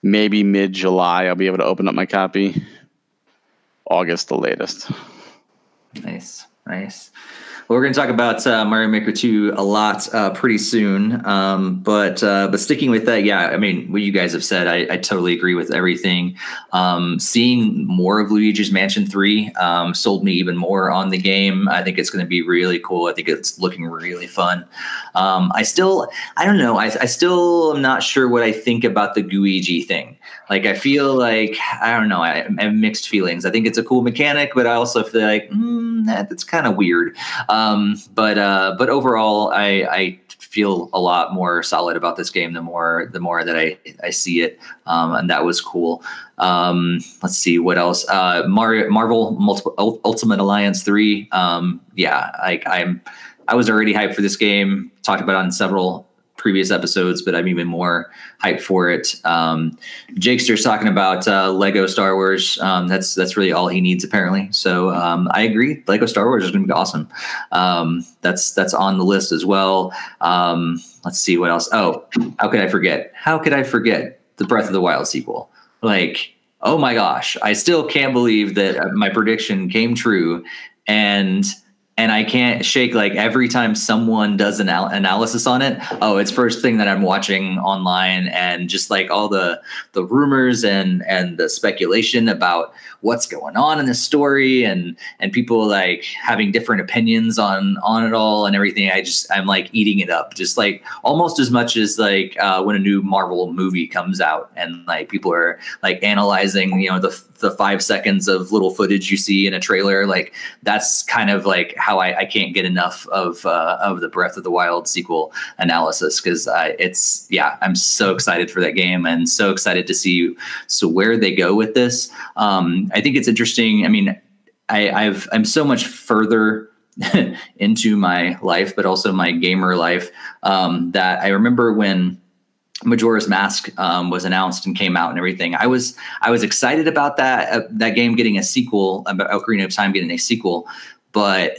maybe mid-July I'll be able to open up my copy. August, the latest. Nice. Well, we're going to talk about Mario Maker 2 a lot pretty soon. But sticking with that, yeah, I mean, what you guys have said, I totally agree with everything. Seeing more of Luigi's Mansion 3 sold me even more on the game. I think it's going to be really cool. I think it's looking really fun. I don't know. I still am not sure what I think about the Gooigi thing. Like, I feel like, I don't know, I have mixed feelings. I think it's a cool mechanic, but I also feel like, that's kind of weird. But overall, I feel a lot more solid about this game the more that I see it. And that was cool. Let's see what else. Marvel Ultimate Alliance 3. Yeah, I was already hyped for this game. Talked about it on several previous episodes, but I'm even more hyped for it. Jakester's talking about Lego Star Wars. That's really all he needs apparently. So I agree. Lego Star Wars is going to be awesome. That's on the list as well. Let's see what else. Oh, how could I forget? The Breath of the Wild sequel? Like, oh my gosh! I still can't believe that my prediction came true, and I can't shake, like, every time someone does an analysis on it, oh, it's first thing that I'm watching online, and just like all the rumors and the speculation about what's going on in this story and people like having different opinions on it all and everything. I'm like eating it up, just like almost as much as like when a new Marvel movie comes out and like people are like analyzing, you know, the 5 seconds of little footage you see in a trailer. Like, that's kind of like how I can't get enough of the Breath of the Wild sequel analysis. Cause I'm so excited for that game and so excited to see where they go with this. I think it's interesting. I mean, I'm so much further into my life, but also my gamer life. That I remember when Majora's Mask was announced and came out and everything. I was excited about that game getting a sequel, about Ocarina of Time getting a sequel, but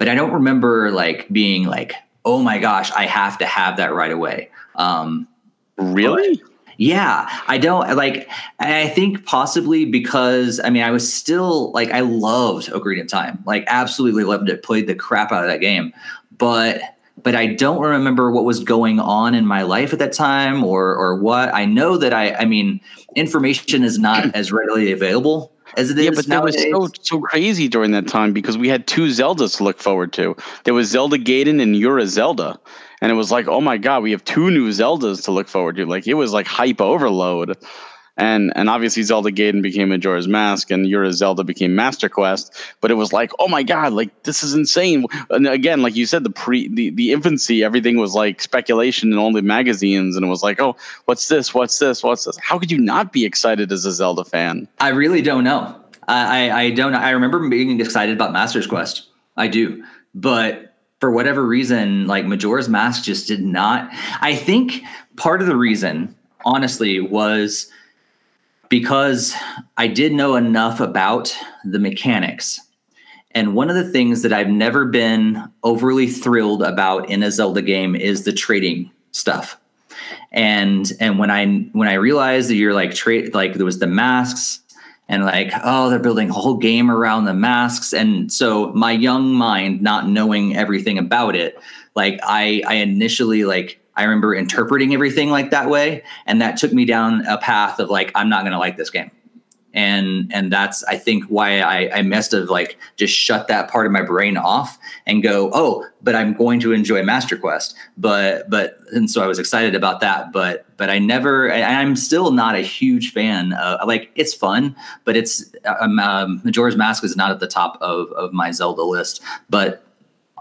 I don't remember like being like, oh my gosh, I have to have that right away. Really? Yeah, I don't like. I think possibly because, I mean, I was still like, I loved Ocarina of Time, like absolutely loved it. Played the crap out of that game, but I don't remember what was going on in my life at that time or what. I know that I mean, information is not as readily available as it is. Yeah, but that was so crazy during that time because we had two Zeldas to look forward to. There was Zelda Gaiden and Yura Zelda. And it was like, oh my God, we have two new Zeldas to look forward to. Like, it was like hype overload. And obviously Zelda Gaiden became Majora's Mask and Yura Zelda became Master Quest. But it was like, oh my God, like this is insane. And again, like you said, the infancy, everything was like speculation in all the magazines. And it was like, oh, what's this? What's this? What's this? How could you not be excited as a Zelda fan? I really don't know. I don't know. I remember being excited about Master's Quest. I do. But for whatever reason, like Majora's Mask just did not. I think part of the reason, honestly, was because I did know enough about the mechanics. And one of the things that I've never been overly thrilled about in a Zelda game is the trading stuff. And when I realized that you're like trade, like there was the masks. And like, oh, they're building a whole game around the masks. And so my young mind, not knowing everything about it, like I initially, like, I remember interpreting everything like that way. And that took me down a path of like, I'm not going to like this game. And that's, I think, why I must have like just shut that part of my brain off and go, oh, but I'm going to enjoy Master Quest. But and so I was excited about that. But I never, I'm still not a huge fan. Like, it's fun, but it's Majora's Mask is not at the top of my Zelda list. But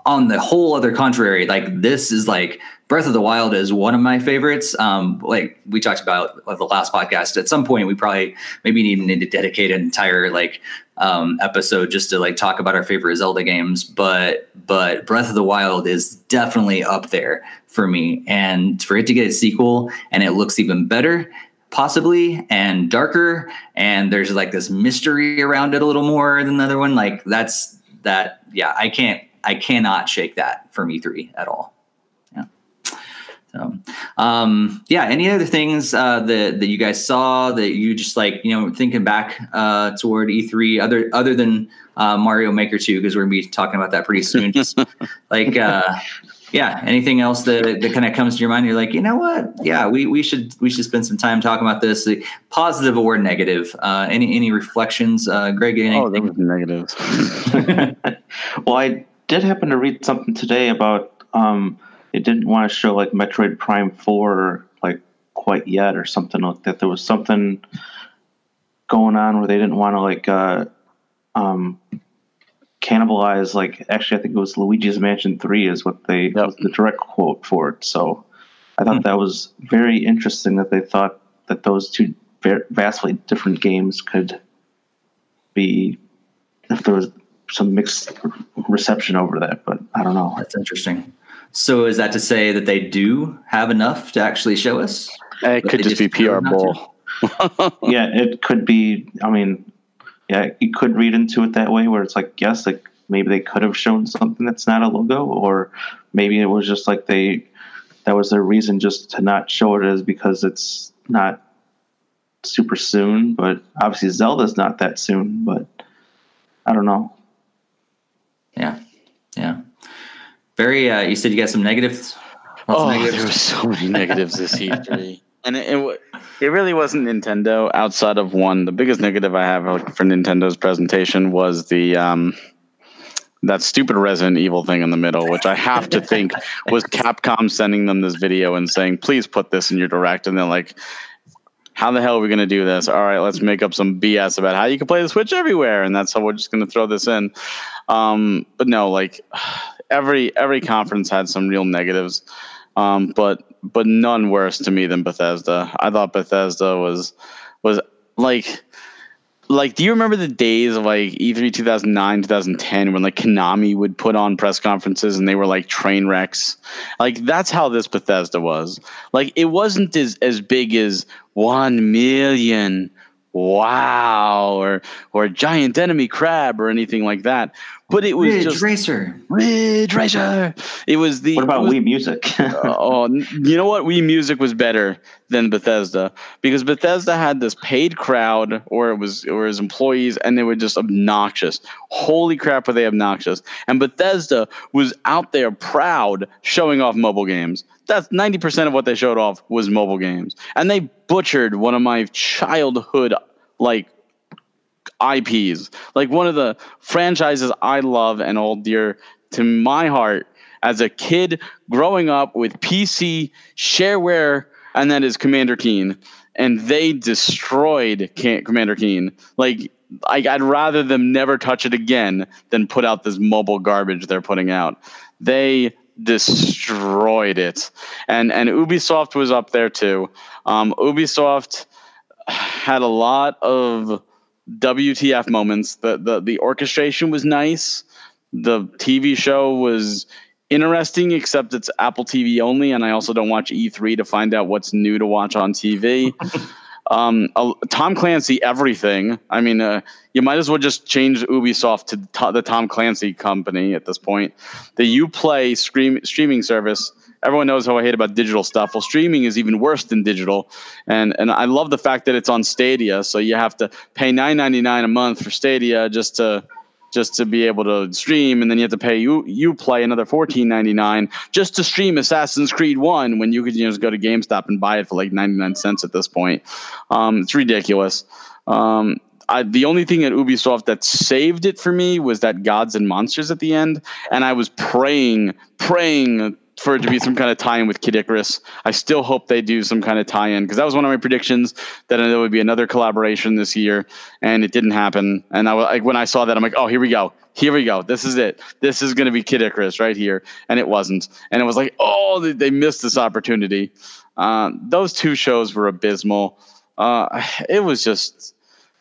on the whole other contrary, like this is like Breath of the Wild is one of my favorites. Like we talked about the last podcast, at some point we probably maybe even need to dedicate an entire like episode just to like talk about our favorite Zelda games. But Breath of the Wild is definitely up there for me, and for it to get a sequel and it looks even better possibly and darker, and there's like this mystery around it a little more than the other one, like that's that. Yeah, I cannot shake that from E3 at all. Yeah. So yeah, any other things that you guys saw that you just like, you know, thinking back toward E3 other than Mario Maker 2, because we're gonna be talking about that pretty soon. Just like yeah. Anything else that kind of comes to your mind? You're like, you know what? Yeah, we should spend some time talking about this, like, positive or negative. Any reflections, Greg? Anything? Oh, that was negative. Well, I did happen to read something today about they didn't want to show like Metroid Prime 4 like quite yet or something like that. There was something going on where they didn't want to like cannibalize, like, actually I think it was Luigi's Mansion 3 is what they was the direct quote for it. So I thought that was very interesting that they thought that those two vastly different games could be, if there was some mixed reception over that, but I don't know. That's interesting. So is that to say that they do have enough to actually show us? It could just be PR bull. Yeah, it could be. I mean, yeah, you could read into it that way where it's like, yes, like maybe they could have shown something that's not a logo, or maybe it was just like that was their reason just to not show it is because it's not super soon, but obviously Zelda's not that soon, but I don't know. Yeah. Yeah. Very, you said you got some negatives. Negatives? There were so many negatives this E3. And it really wasn't Nintendo outside of one. The biggest negative I have for Nintendo's presentation was the that stupid Resident Evil thing in the middle, which I have to think was Capcom sending them this video and saying, please put this in your direct. And they're like, how the hell are we going to do this? All right, let's make up some BS about how you can play the Switch everywhere. And that's how we're just going to throw this in. But no, like every conference had some real negatives, but none worse to me than Bethesda. I thought Bethesda was like, do you remember the days of like E3 2009, 2010 when like Konami would put on press conferences and they were like train wrecks? Like that's how this Bethesda was. Like it wasn't as big as 1 million. Wow, or giant enemy crab or anything like that. But it was Ridge Racer. It was the. What about Wii Music? Oh, you know what? Wii Music was better than Bethesda because Bethesda had this paid crowd, or his employees, and they were just obnoxious. Holy crap, were they obnoxious! And Bethesda was out there proud, showing off mobile games. That's 90% of what they showed off was mobile games, and they butchered one of my childhood like IPs, like one of the franchises I love and hold dear to my heart as a kid growing up with PC shareware, and that is Commander Keen. And they destroyed Commander Keen. Like, I'd rather them never touch it again than put out this mobile garbage they're putting out. They destroyed it. And Ubisoft was up there too. Ubisoft had a lot of WTF moments. The orchestration was nice. The TV show was interesting, except it's Apple TV only, and I also don't watch E3 to find out what's new to watch on TV. Tom Clancy, everything. I mean, you might as well just change Ubisoft to the Tom Clancy company at this point. The Uplay streaming service. Everyone knows how I hate about digital stuff. Well, streaming is even worse than digital. And I love the fact that it's on Stadia, so you have to pay $9.99 a month for Stadia just to be able to stream, and then you have to pay Uplay another $14.99 just to stream Assassin's Creed 1 when you could just go to GameStop and buy it for like 99 cents at this point. It's ridiculous. The only thing at Ubisoft that saved it for me was that Gods and Monsters at the end, and I was praying for it to be some kind of tie-in with Kid Icarus. I still hope they do some kind of tie-in, because that was one of my predictions, that there would be another collaboration this year, and it didn't happen. And when I saw that, I'm like, oh, here we go. This is it. This is going to be Kid Icarus right here. And it wasn't. And it was like, oh, they missed this opportunity. Those two shows were abysmal. It was just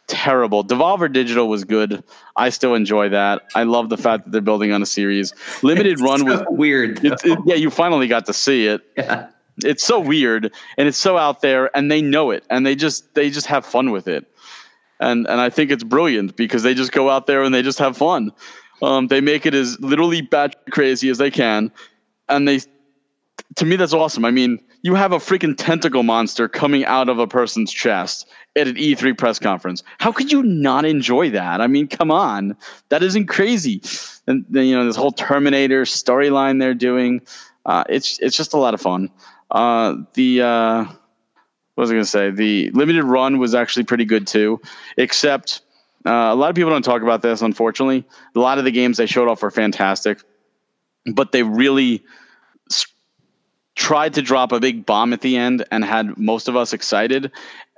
terrible. Devolver Digital was good. I still enjoy that. I love the fact that they're building on a series. Limited Run was weird. Yeah, you finally got to see it. Yeah. It's so weird, and it's so out there, and they know it, and they just have fun with it. And I think it's brilliant, because they just go out there and they just have fun. They make it as literally batch crazy as they can, and to me, that's awesome. I mean, you have a freaking tentacle monster coming out of a person's chest at an E3 press conference. How could you not enjoy that? I mean, come on. That isn't crazy. And then, this whole Terminator storyline they're doing, it's just a lot of fun. What was I going to say? The Limited Run was actually pretty good too, except a lot of people don't talk about this, unfortunately. A lot of the games they showed off were fantastic, but they really tried to drop a big bomb at the end and had most of us excited,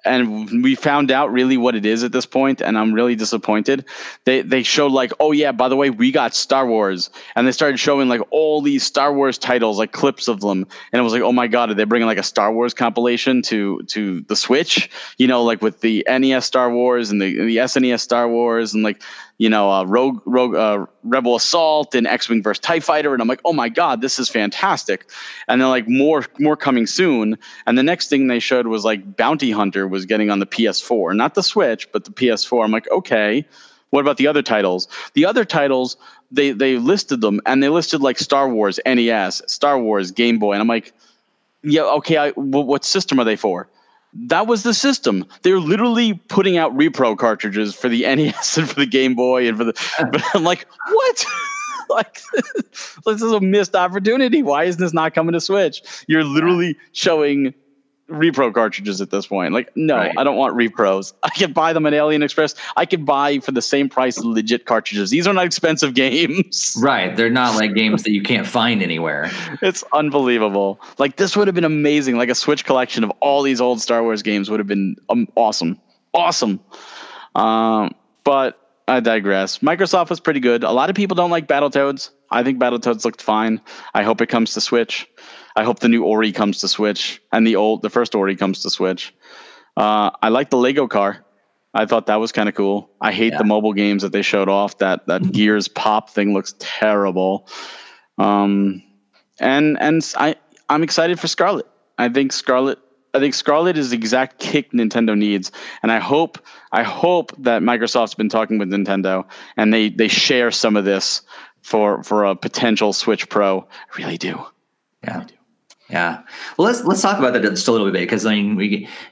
and we found out really what it is at this point, and I'm really disappointed. They showed like, oh yeah, by the way, we got Star Wars, and they started showing like all these Star Wars titles, like clips of them, and it was like, oh my god, are they bringing like a Star Wars compilation to the Switch? Like with the NES Star Wars and the SNES Star Wars, and like Rogue Rebel Assault and X-Wing vs. TIE Fighter, and I'm like, oh my god, this is fantastic. And they're like, more coming soon. And the next thing they showed was like Bounty Hunter was getting on the PS4, not the Switch, but the PS4. I'm like, okay, what about the other titles? The other titles, they listed them, and they listed like Star Wars NES, Star Wars Game Boy, and I'm like, yeah, okay, what system are they for? That was the system. They're literally putting out repro cartridges for the NES and for the Game Boy and for but I'm like, what? Like, this is a missed opportunity. Why isn't this not coming to Switch? You're literally showing repro cartridges at this point. Like, no, right. I don't want repros. I can buy them at Alien Express. I can buy for the same price legit cartridges. These are not expensive games. Right. They're not like games that you can't find anywhere. It's unbelievable. Like, this would have been amazing. Like, a Switch collection of all these old Star Wars games would have been awesome. But I digress. Microsoft was pretty good. A lot of people don't like Battletoads. I think Battletoads looked fine. I hope it comes to Switch. I hope the new Ori comes to Switch, and the first Ori comes to Switch. I like the Lego car. I thought that was kind of cool. I hate the mobile games that they showed off. That Gears Pop thing looks terrible. I'm excited for Scarlet. I think Scarlet is the exact kick Nintendo needs, and I hope that Microsoft's been talking with Nintendo and they share some of this for a potential Switch Pro. I really do. Yeah. Yeah. Well, let's talk about that just a little bit, because I mean,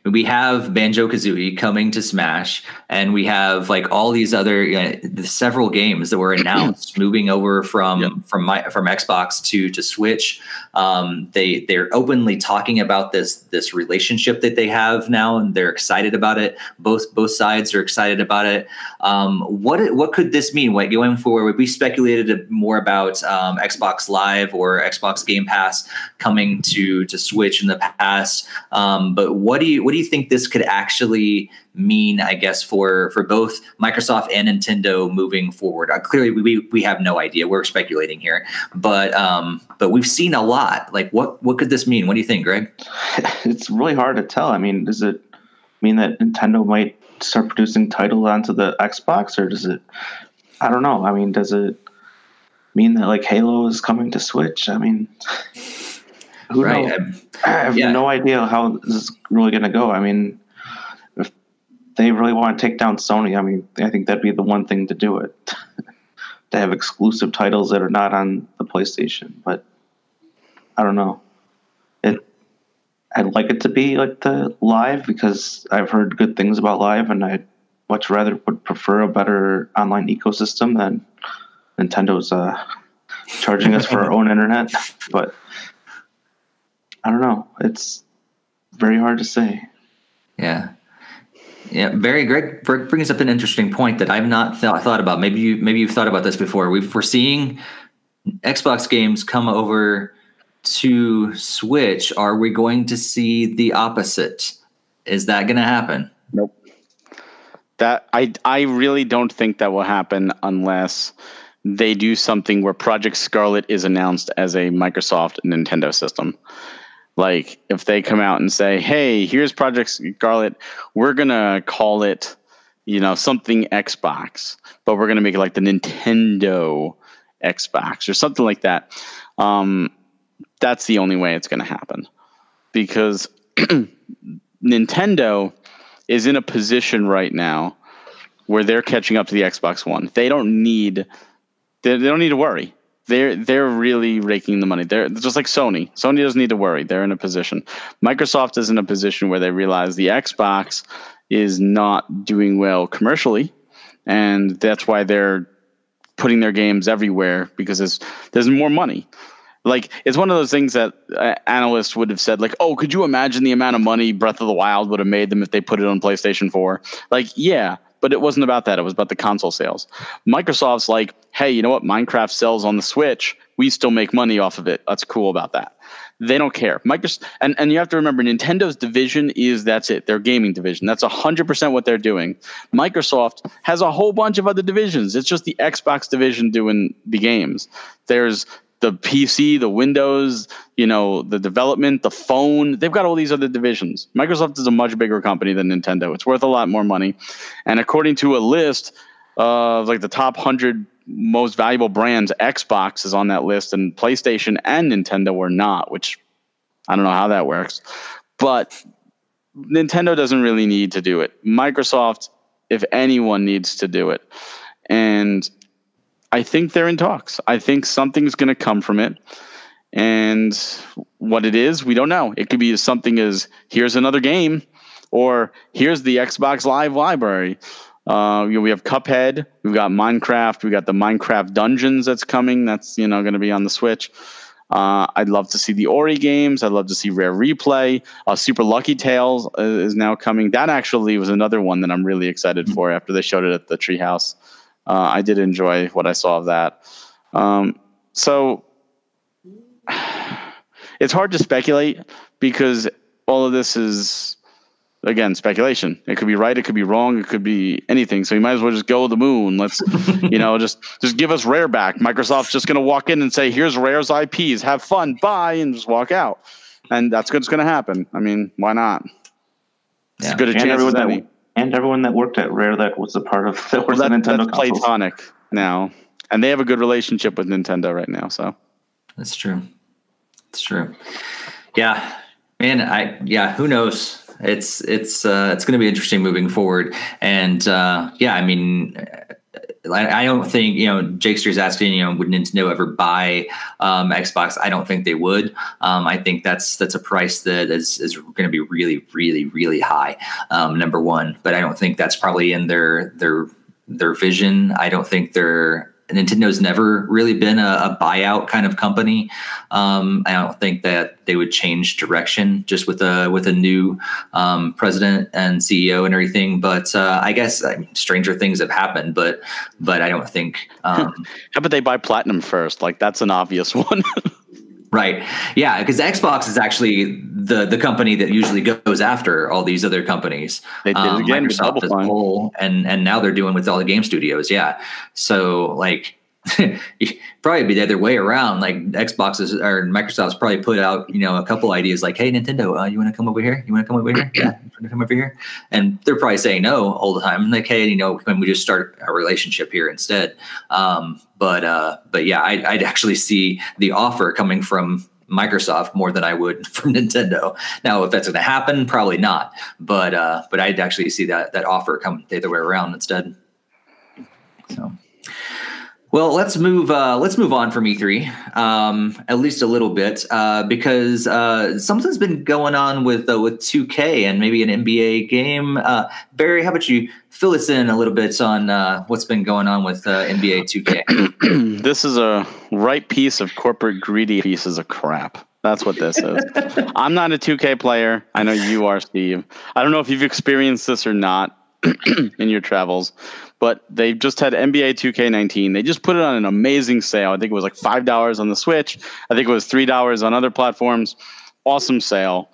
we have Banjo-Kazooie coming to Smash, and we have like all these other several games that were announced moving over from Xbox to Switch. They're openly talking about this relationship that they have now, and they're excited about it. Both sides are excited about it. What could this mean? What going forward? We speculated more about Xbox Live or Xbox Game Pass coming to Switch in the past, but what do you think this could actually mean, I guess, for both Microsoft and Nintendo moving forward? Clearly, we have no idea. We're speculating here, but we've seen a lot. Like, what could this mean? What do you think, Greg? It's really hard to tell. I mean, does it mean that Nintendo might start producing titles onto the Xbox, or does it? I don't know. I mean, does it mean that like Halo is coming to Switch? I mean. Who knows? I have no idea how this is really going to go. I mean, if they really want to take down Sony, I mean, I think that'd be the one thing to do it. To have exclusive titles that are not on the PlayStation. But I don't know. I'd like it to be like the Live, because I've heard good things about Live, and I much rather would prefer a better online ecosystem than Nintendo's charging us for our own internet. But I don't know. It's very hard to say. Yeah. Yeah. Very great. Brings up an interesting point that I've not thought about. Maybe you've thought about this before. We're seeing Xbox games come over to Switch. Are we going to see the opposite? Is that going to happen? Nope. I really don't think that will happen unless they do something where Project Scarlet is announced as a Microsoft and Nintendo system. Like, if they come out and say, hey, here's Project Scarlet, we're going to call it, something Xbox, but we're going to make it like the Nintendo Xbox or something like that. That's the only way it's going to happen, because Nintendo is in a position right now where they're catching up to the Xbox One. They don't need to worry. They're really raking the money. They're just like Sony. Sony doesn't need to worry. They're in a position. Microsoft is in a position where they realize the Xbox is not doing well commercially, and that's why they're putting their games everywhere, because there's more money. Like, it's one of those things that analysts would have said, like, oh, could you imagine the amount of money Breath of the Wild would have made them if they put it on PlayStation 4? Like, yeah. But it wasn't about that. It was about the console sales. Microsoft's like, hey, you know what? Minecraft sells on the Switch. We still make money off of it. That's cool about that. They don't care. And you have to remember, Nintendo's division that's it. Their gaming division. That's 100% what they're doing. Microsoft has a whole bunch of other divisions. It's just the Xbox division doing the games. There's the PC, the Windows, the development, the phone. They've got all these other divisions. Microsoft is a much bigger company than Nintendo. It's worth a lot more money. And according to a list of like the top 100 most valuable brands, Xbox is on that list, and PlayStation and Nintendo were not, which I don't know how that works. But Nintendo doesn't really need to do it. Microsoft, if anyone, needs to do it. And I think they're in talks. I think something's going to come from it. And what it is, we don't know. It could be something as, here's another game, or here's the Xbox Live library. We have Cuphead. We've got Minecraft. We've got the Minecraft Dungeons that's coming. That's, going to be on the Switch. I'd love to see the Ori games. I'd love to see Rare Replay. Super Lucky Tales is now coming. That actually was another one that I'm really excited for after they showed it at the Treehouse. I did enjoy what I saw of that. So it's hard to speculate, because all of this is, again, speculation. It could be right. It could be wrong. It could be anything. So you might as well just go to the moon. Let's, just give us Rare back. Microsoft's just going to walk in and say, here's Rare's IPs. Have fun. Bye. And just walk out. And that's what's going to happen. I mean, why not? It's as good a chance as any. And everyone that worked at Rare that was a part of the Nintendo consoles. Platonic now, and they have a good relationship with Nintendo right now. So that's true. It's true. Yeah, man. Who knows? It's going to be interesting moving forward. And I mean, I don't think, Jakester's asking, would Nintendo ever buy Xbox? I don't think they would. I think that's a price that is going to be really, really, really high. Number one, but I don't think that's probably in their vision. I don't think Nintendo's never really been a buyout kind of company. I don't think that they would change direction just with a new president and CEO and everything. But I guess stranger things have happened. But I don't think. How about they buy Platinum first? Like that's an obvious one. Right. Yeah, because Xbox is actually the company that usually goes after all these other companies. They did it again, Microsoft as a whole, and now they're doing with all the game studios. Yeah. So like probably be the other way around. Like Microsoft's probably put out, a couple ideas like, hey, Nintendo, you want to come over here? You want to come over here? Yeah, you want to come over here? And they're probably saying no all the time. Like, hey, can we just start a relationship here instead? But yeah, I'd actually see the offer coming from Microsoft more than I would from Nintendo. Now, if that's going to happen, probably not. But I'd actually see that offer come the other way around instead. So. Well, let's move on from E3, at least a little bit, because something's been going on with 2K and maybe an NBA game. Barry, how about you fill us in a little bit on what's been going on with NBA 2K? This is a right piece of corporate greedy pieces of crap. That's what this is. I'm not a 2K player. I know you are, Steve. I don't know if you've experienced this or not. In your travels, but they just had NBA 2K19. They just put it on an amazing sale. I think it was like $5 on the Switch. I think it was $3 on other platforms. Awesome sale.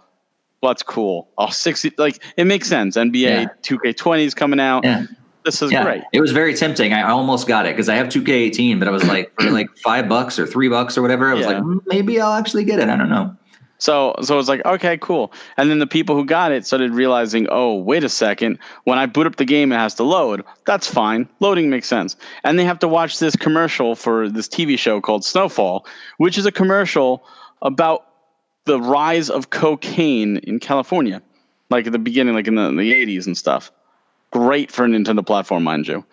Well, that's cool. Oh, 60. Like it makes sense. NBA 2K20 is coming out. Yeah. This is great. It was very tempting. I almost got it because I have 2K18, but I was like, for like $5 or $3 or whatever. I was like, maybe I'll actually get it. I don't know. So it's like, okay, cool. And then the people who got it started realizing, oh, wait a second. When I boot up the game, it has to load. That's fine. Loading makes sense. And they have to watch this commercial for this TV show called Snowfall, which is a commercial about the rise of cocaine in California, like at the beginning, like in the 80s and stuff. Great for a Nintendo platform, mind you.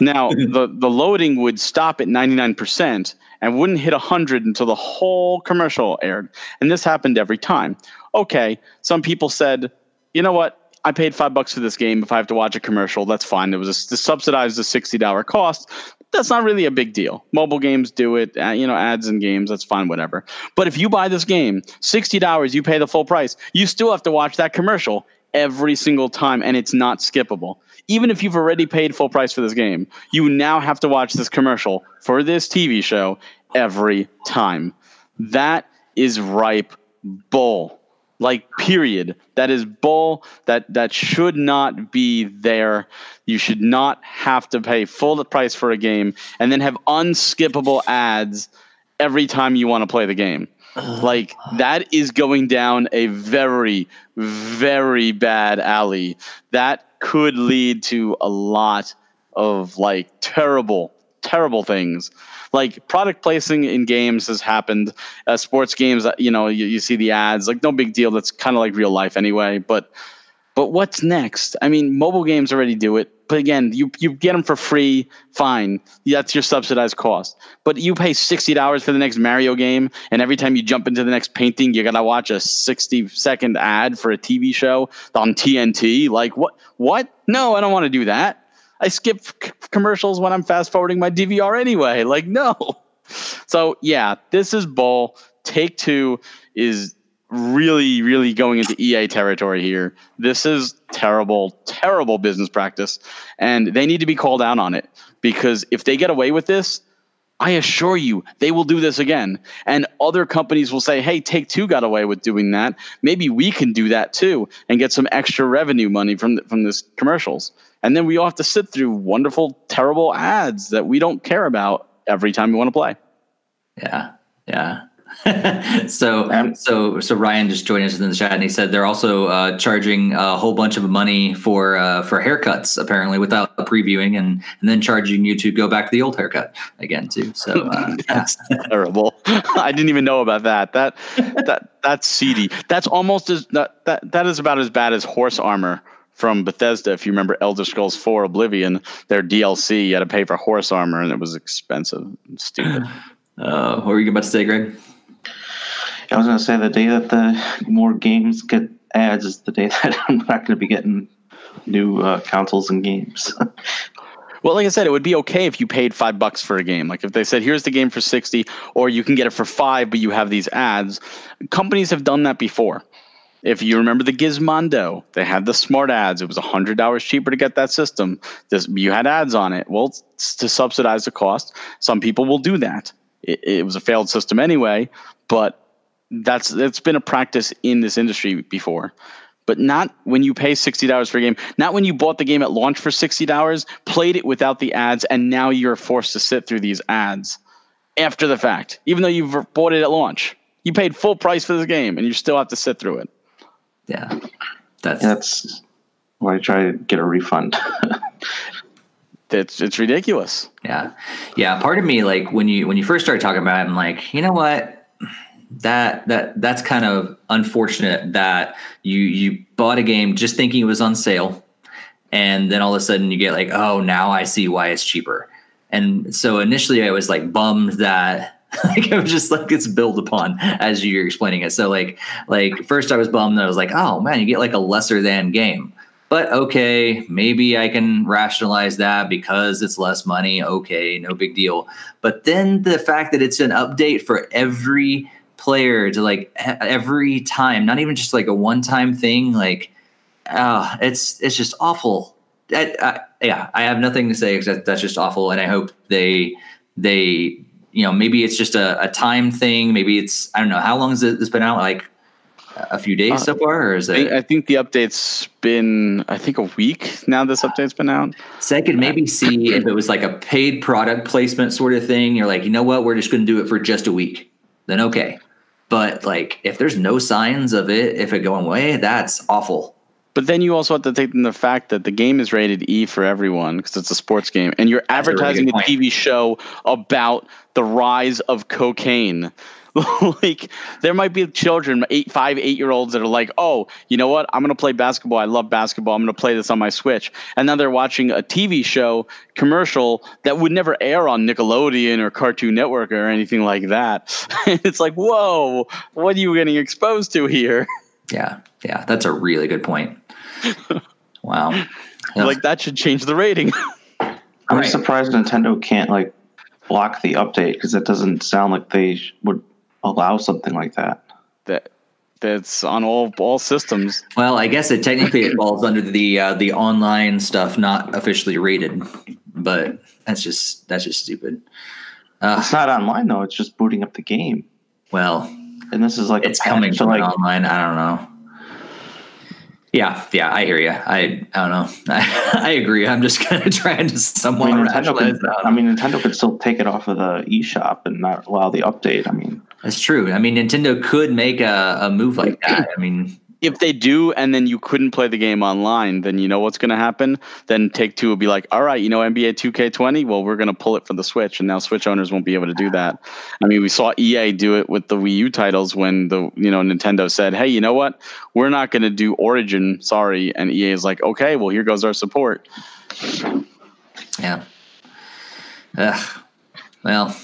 Now, the loading would stop at 99%. And wouldn't hit 100 until the whole commercial aired. And this happened every time. Okay, some people said, you know what? I paid $5 for this game. If I have to watch a commercial, that's fine. It was subsidized the $60 cost. That's not really a big deal. Mobile games do it. Ads in games, that's fine, whatever. But if you buy this game, $60, you pay the full price. You still have to watch that commercial every single time, and it's not skippable. Even if you've already paid full price for this game, you now have to watch this commercial for this TV show every time. That is ripe bull. Like, period. That is bull. That should not be there. You should not have to pay full price for a game and then have unskippable ads every time you want to play the game. Like, that is going down a very, very bad alley. That could lead to a lot of like terrible things. Like product placing in games has happened. Sports games, you see the ads, like no big deal. That's kind of like real life anyway. But what's next? I mean, mobile games already do it. But again, you get them for free, fine. That's your subsidized cost. But you pay $60 for the next Mario game, and every time you jump into the next painting, you got to watch a 60-second ad for a TV show on TNT. Like, what? No, I don't want to do that. I skip commercials when I'm fast-forwarding my DVR anyway. Like, no. So, yeah, this is bull. Take-Two is really, really going into EA territory here. This is terrible business practice, and they need to be called out on it, because if they get away with this, I assure you they will do this again, and other companies will say, hey, Take-Two got away with doing that. Maybe we can do that too and get some extra revenue money from this commercials. And then we all have to sit through wonderful, terrible ads that we don't care about every time we want to play. Yeah. So Ryan just joined us in the chat, and he said they're also charging a whole bunch of money for haircuts, apparently, without previewing, and then charging you to go back to the old haircut again too. So that's terrible. I didn't even know about that. That's seedy. That's almost as that is about as bad as horse armor from Bethesda, if you remember Elder Scrolls 4 Oblivion, their DLC, you had to pay for horse armor, and it was expensive and stupid. What were you about to say, Greg? I was going to say the day that the more games get ads is the day that I'm not going to be getting new consoles and games. Well, like I said, it would be okay if you paid $5 for a game. Like if they said, here's the game for 60, or you can get it for $5, but you have these ads. Companies have done that before. If you remember the Gizmondo, they had the smart ads. It was $100 cheaper to get that system. You had ads on it. Well, it's to subsidize the cost. Some people will do that. It was a failed system anyway, but it's been a practice in this industry before. But not when you pay $60 for a game, not when you bought the game at launch for $60, played it without the ads, and now you're forced to sit through these ads after the fact, even though you've bought it at launch. You paid full price for this game, and you still have to sit through it. Yeah. That's why I try to get a refund. It's ridiculous. Yeah. Yeah, part of me, like, when you first started talking about it, I'm like, you know what? That's kind of unfortunate that you bought a game just thinking it was on sale, and then all of a sudden you get like, oh, now I see why it's cheaper. And so initially I was like bummed that like it was just like it's built upon as you're explaining it. So like first I was bummed that I was like, oh man, you get like a lesser than game. But okay, maybe I can rationalize that because it's less money. Okay, no big deal. But then the fact that it's an update for every player to like every time, not even just like a one-time thing, like it's just awful. I have nothing to say except that's just awful, and I hope they you know, maybe it's just a time thing. Maybe it's, I don't know, how long has this been out? Like a few days so far, or is it? I think the update's been, I think, a week now. This update's been out. So I could maybe see if it was like a paid product placement sort of thing. You're like, you know what? We're just going to do it for just a week. Then okay. But like, if there's no signs of it, if it going away, that's awful. But then you also have to take in the fact that the game is rated E for everyone because it's a sports game, and you're advertising a TV show about the rise of cocaine. Like, there might be children, 8-year-olds that are like, oh, you know what? I'm going to play basketball. I love basketball. I'm going to play this on my Switch. And now they're watching a TV show commercial that would never air on Nickelodeon or Cartoon Network or anything like that. It's like, whoa, what are you getting exposed to here? Yeah. Yeah. That's a really good point. Wow. Like, that should change the rating. I'm surprised Nintendo can't like block the update, because it doesn't sound like they would allow something like that. That's on all systems. Well, I guess it technically falls under the online stuff, not officially rated, but that's just stupid. It's not online though; it's just booting up the game. Well, and this is like it's coming from like online. I don't know. Yeah, I hear you. I don't know. I agree. I'm just kind of trying to somewhat rationalize that. I mean, Nintendo could still take it off of the eShop and not allow the update. I mean, that's true. I mean, Nintendo could make a move like that. I mean, if they do, and then you couldn't play the game online, then you know what's going to happen. Then Take-Two will be like, all right, you know, NBA 2K20, well, we're going to pull it for the Switch, and now Switch owners won't be able to do that. I mean, we saw EA do it with the Wii U titles when the, you know, Nintendo said, hey, you know what? We're not going to do Origin, sorry. And EA is like, okay, well, here goes our support. Yeah. Well,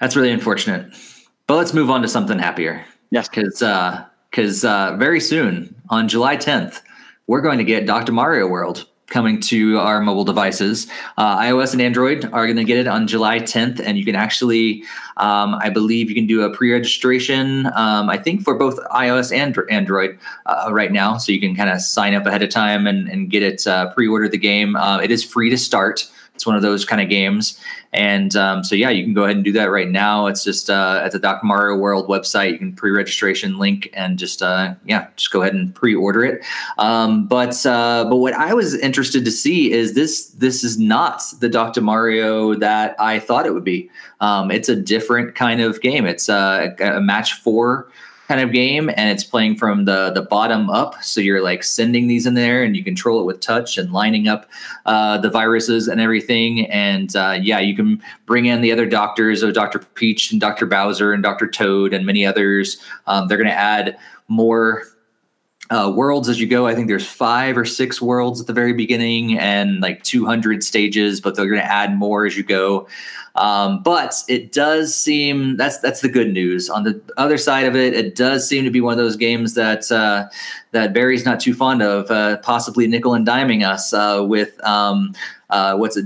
that's really unfortunate. But let's move on to something happier. Yes, because very soon, on July 10th, we're going to get Dr. Mario World coming to our mobile devices. iOS and Android are going to get it on July 10th, and you can actually, I believe you can do a pre-registration, I think for both iOS and Android right now. So you can kind of sign up ahead of time and get it, pre-order the game. It is free to start. It's one of those kind of games. And so, yeah, you can go ahead and do that right now. It's just at the Dr. Mario World website. You can pre-registration link and just go ahead and pre-order it. But what I was interested to see is this is not the Dr. Mario that I thought it would be. It's a different kind of game. It's a match 4 kind of game, and it's playing from the bottom up. So you're like sending these in there, and you control it with touch and lining up the viruses and everything. And you can bring in the other doctors, of Dr. Peach and Dr. Bowser and Dr. Toad and many others. They're going to add more worlds as you go. I think there's 5 or 6 worlds at the very beginning and like 200 stages, but they're going to add more as you go. But it does seem that's the good news. On the other side of it, it does seem to be one of those games that that Barry's not too fond of, possibly nickel and diming us with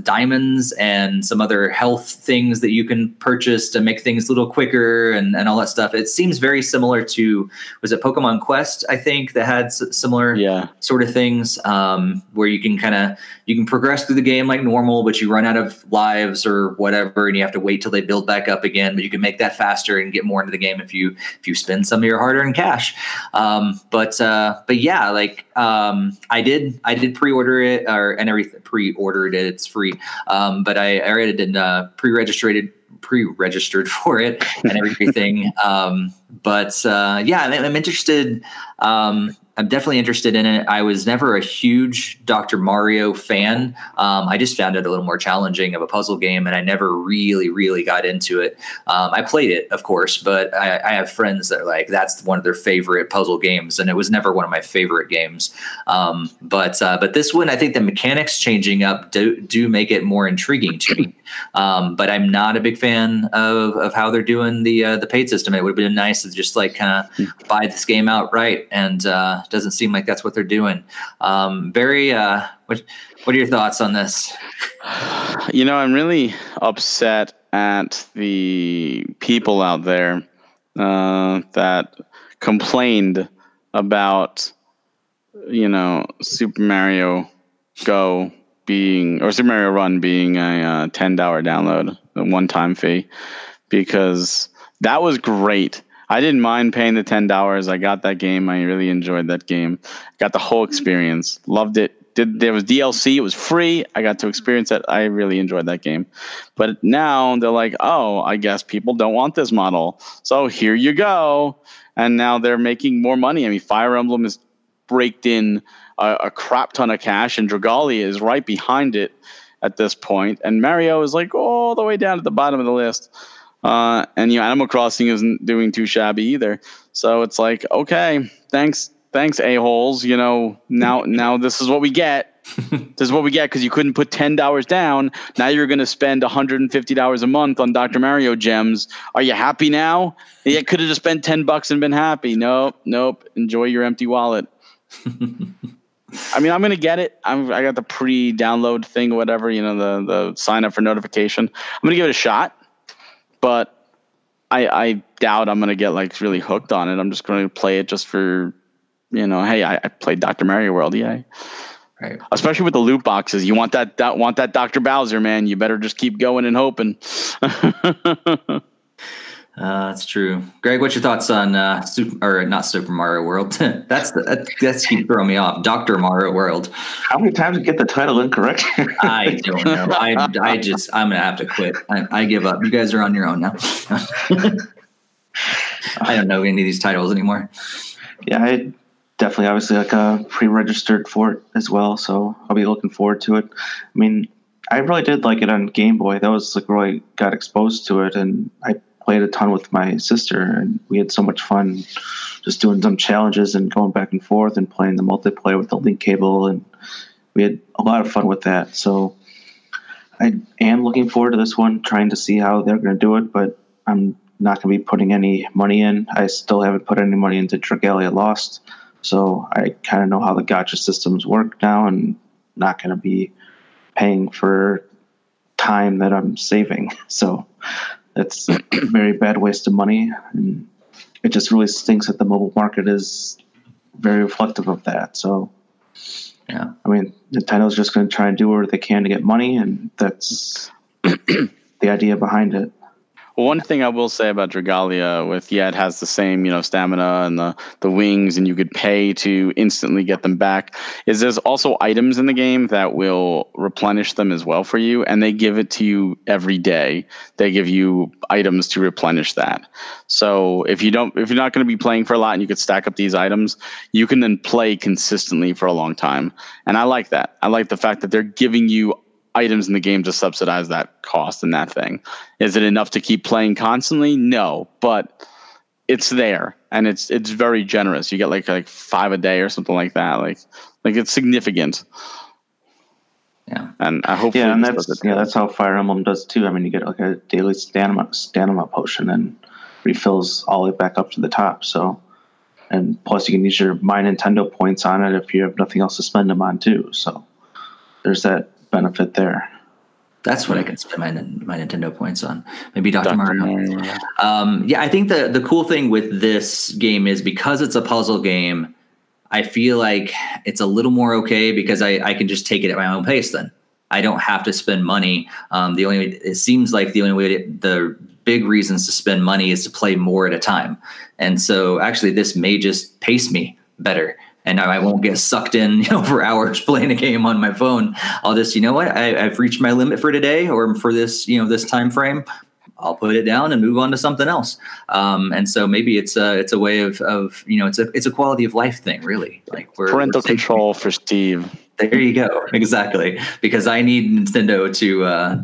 diamonds and some other health things that you can purchase to make things a little quicker and all that stuff. It seems very similar to, was it Pokemon Quest, I think, that had similar sort of things, where you can progress through the game like normal, but you run out of lives or whatever, and you have to wait till they build back up again, but you can make that faster and get more into the game if you spend some of your hard-earned cash. I did pre-ordered it. It's free. But I already did pre-registered for it and everything. I'm interested. I'm definitely interested in it. I was never a huge Dr. Mario fan. I just found it a little more challenging of a puzzle game, and I never really, really got into it. I played it, of course, but I have friends that are like, that's one of their favorite puzzle games, and it was never one of my favorite games. But this one, I think the mechanics changing up do make it more intriguing to me. But I'm not a big fan of how they're doing the paid system. It would have been nice to just like kind of buy this game outright, and doesn't seem like that's what they're doing. Barry, what are your thoughts on this? You know, I'm really upset at the people out there that complained about, you know, Super Mario Run being a $10 download, a one-time fee, because that was great. I didn't mind paying the $10. I got that game. I really enjoyed that game. Got the whole experience. Loved it. There was DLC. It was free. I got to experience that. I really enjoyed that game. But now they're like, oh, I guess people don't want this model. So here you go. And now they're making more money. I mean, Fire Emblem is raked in a crap ton of cash, and Dragalia is right behind it at this point. And Mario is like all the way down at the bottom of the list. And, you know, Animal Crossing isn't doing too shabby either. So it's like, okay, thanks, a-holes. You know, now this is what we get. This is what we get because you couldn't put $10 down. Now you're going to spend $150 a month on Dr. Mario gems. Are you happy now? You could have just spent $10 and been happy. Nope. Enjoy your empty wallet. I mean, I'm going to get it. I got the pre-download thing, whatever, you know, the sign up for notification. I'm going to give it a shot. But I doubt I'm going to get like really hooked on it. I'm just going to play it just for, you know, hey, I played Dr. Mario World, yay. Right. Especially with the loot boxes. You want that Dr. Bowser, man. You better just keep going and hoping. That's true. Greg, what's your thoughts on Super Mario World? That's keep throwing me off. Dr. Mario World. How many times did you get the title incorrect? I don't know. I'm gonna have to quit. I give up. You guys are on your own now. I don't know any of these titles anymore. Yeah, I definitely obviously like pre-registered for it as well, so I'll be looking forward to it. I mean, I really did like it on Game Boy. That was like really got exposed to it, and I played a ton with my sister, and we had so much fun just doing some challenges and going back and forth and playing the multiplayer with the link cable, and we had a lot of fun with that. So I am looking forward to this one, trying to see how they're going to do it, but I'm not going to be putting any money in. I still haven't put any money into Dragalia Lost, so I kind of know how the gacha systems work now, and not going to be paying for time that I'm saving. So that's a very bad waste of money, and it just really stinks that the mobile market is very reflective of that. So, yeah, I mean, Nintendo's just going to try and do whatever they can to get money, and that's the idea behind it. Well, one thing I will say about Dragalia, it has the same, you know, stamina and the wings, and you could pay to instantly get them back, is there's also items in the game that will replenish them as well for you, and they give it to you every day. They give you items to replenish that. So if you're not going to be playing for a lot and you could stack up these items, you can then play consistently for a long time. And I like that. I like the fact that they're giving you items in the game to subsidize that cost and that thing. Is it enough to keep playing constantly? No, but it's there, and it's very generous. You get like 5 a day or something like that. Like it's significant. Yeah, and I hope. Yeah, and that's how Fire Emblem does too. I mean, you get like a daily stamina potion and refills all the way back up to the top. So, and plus you can use your My Nintendo points on it if you have nothing else to spend them on too. So, there's that benefit there. That's what I can spend my Nintendo points on. Maybe Dr. Mario. I think the cool thing with this game is because it's a puzzle game, I feel like it's a little more okay because I can just take it at my own pace then. I don't have to spend money. It seems like the only way the big reasons to spend money is to play more at a time. And so actually this may just pace me better. And I won't get sucked in, for hours playing a game on my phone. I'll just, I've reached my limit for today or for this, this time frame. I'll put it down and move on to something else. And so maybe it's a way of it's a quality of life thing, really. Like parental control for Steve. There you go. Exactly. Because I need Nintendo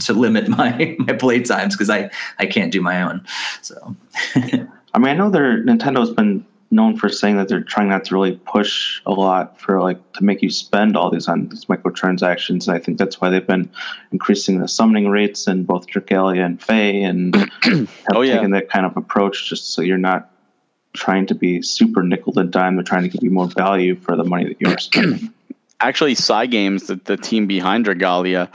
to limit my play times because I can't do my own. So I mean, I know Nintendo's been known for saying that they're trying not to really push a lot for to make you spend all these on these microtransactions. And I think that's why they've been increasing the summoning rates in both Dragalia and Fae and taken that kind of approach just so you're not trying to be super nickel and dime. They're trying to give you more value for the money that you're spending. Actually, Cygames, the team behind Dragalia,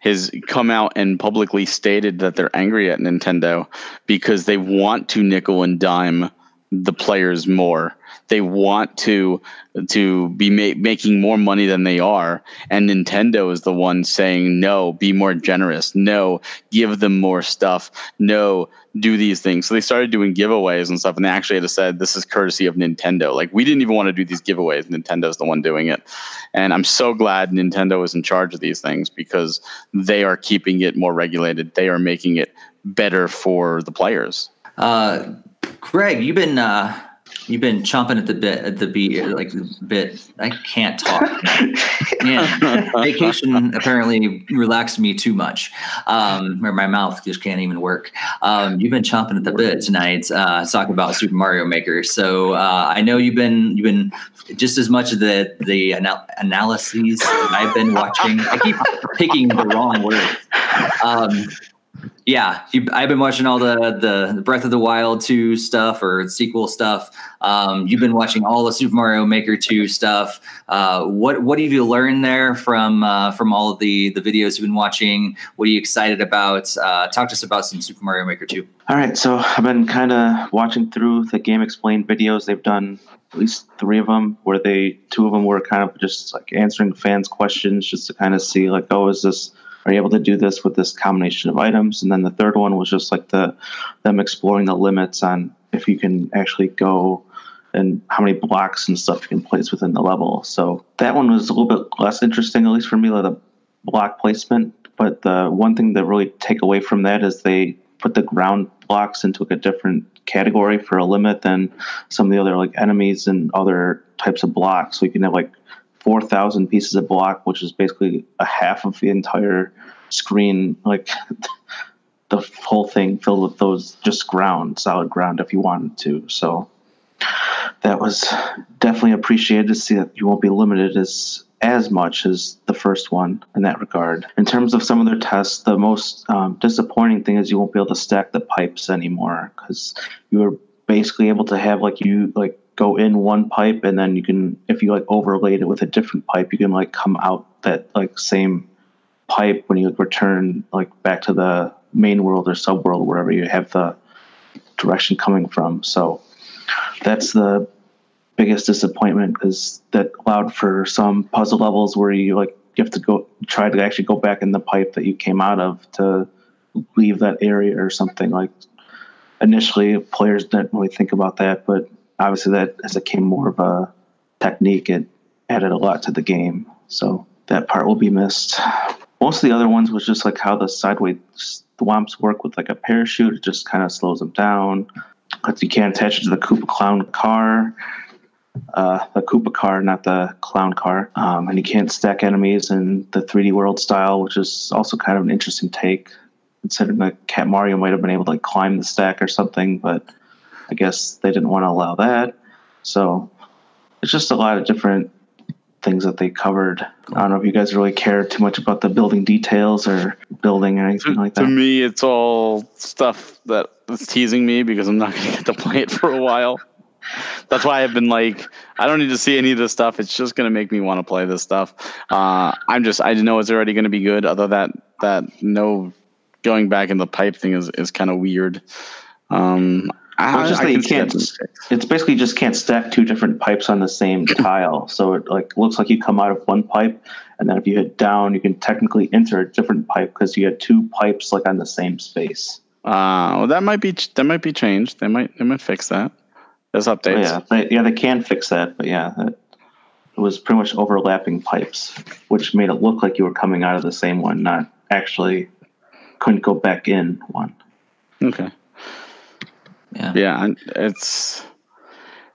has come out and publicly stated that they're angry at Nintendo because they want to nickel and dime the players more. They want to be making more money than they are, and Nintendo is the one saying no, be more generous, no, give them more stuff, no, do these things. So they started doing giveaways and stuff, and they actually had said this is courtesy of Nintendo. Like, we didn't even want to do these giveaways. Nintendo's the one doing it, and I'm so glad Nintendo is in charge of these things because they are keeping it more regulated. They are making it better for the players. Greg, you've been chomping at the bit. I can't talk. Man, vacation apparently relaxed me too much, where my mouth just can't even work. You've been chomping at the bit tonight, talking about Super Mario Maker. So I know you've been just as much of the analyses that I've been watching. I keep picking the wrong words. Yeah, I've been watching all the Breath of the Wild 2 stuff or sequel stuff. You've been watching all the Super Mario Maker 2 stuff. What have you learned there from all of the videos you've been watching? What are you excited about? Talk to us about some Super Mario Maker 2. All right, so I've been kind of watching through the Game Explained videos. They've done at least 3 of them where two of them were kind of just like answering fans' questions just to kind of see like, oh, is this... Are you able to do this with this combination of items? And then the third one was just like them exploring the limits on if you can actually go and how many blocks and stuff you can place within the level. So that one was a little bit less interesting, at least for me, like the block placement. But the one thing that really take away from that is they put the ground blocks into a different category for a limit than some of the other like enemies and other types of blocks. So you can have like 4,000 pieces of block, which is basically a half of the entire screen, like the whole thing filled with those just solid ground if you wanted to. So that was definitely appreciated to see that you won't be limited as much as the first one in that regard. In terms of some of their tests, the most disappointing thing is you won't be able to stack the pipes anymore because you were basically able to have go in one pipe, and then you can, if you overlaid it with a different pipe, you can come out that same pipe when you return back to the main world or sub world, wherever you have the direction coming from. So that's the biggest disappointment, because that allowed for some puzzle levels where you you have to try to actually go back in the pipe that you came out of to leave that area or something. Initially, players didn't really think about that, but obviously, that as it became more of a technique, it added a lot to the game. So that part will be missed. Most of the other ones was just how the sideways thwomps work with a parachute. It just kind of slows them down. You can't attach it to the Koopa Clown car. The Koopa car, not the clown car. And you can't stack enemies in the 3D world style, which is also kind of an interesting take, considering Cat Mario might have been able to climb the stack or something, but... I guess they didn't want to allow that. So it's just a lot of different things that they covered. I don't know if you guys really care too much about the building details or building or anything like that. To me, it's all stuff that is teasing me because I'm not going to get to play it for a while. That's why I've been like, I don't need to see any of this stuff. It's just going to make me want to play this stuff. I know it's already going to be good. Although that no going back in the pipe thing is kind of weird. It's basically just can't stack two different pipes on the same tile. So it looks like you come out of one pipe, and then if you hit down, you can technically enter a different pipe because you had two pipes on the same space. Well, that might be changed. They might fix that. There's updates. They can fix that. But it was pretty much overlapping pipes, which made it look like you were coming out of the same one, not actually couldn't go back in one. Okay. Yeah, it's.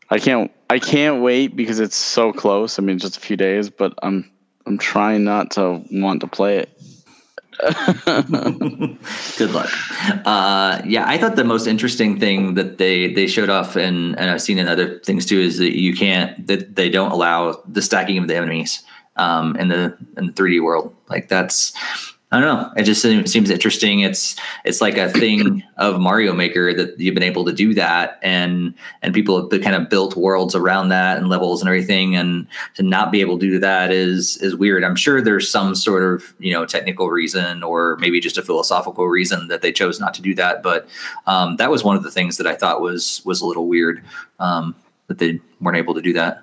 I can't wait because it's so close. I mean, just a few days, but I'm trying not to want to play it. Good luck. I thought the most interesting thing that they showed off, and I've seen in other things too, is that they don't allow the stacking of the enemies in the 3D world. That's. I don't know. It just seems interesting. It's like a thing of Mario Maker that you've been able to do that, and people have kind of built worlds around that and levels and everything. And to not be able to do that is weird. I'm sure there's some sort of technical reason or maybe just a philosophical reason that they chose not to do that. But that was one of the things that I thought was a little weird that they weren't able to do that.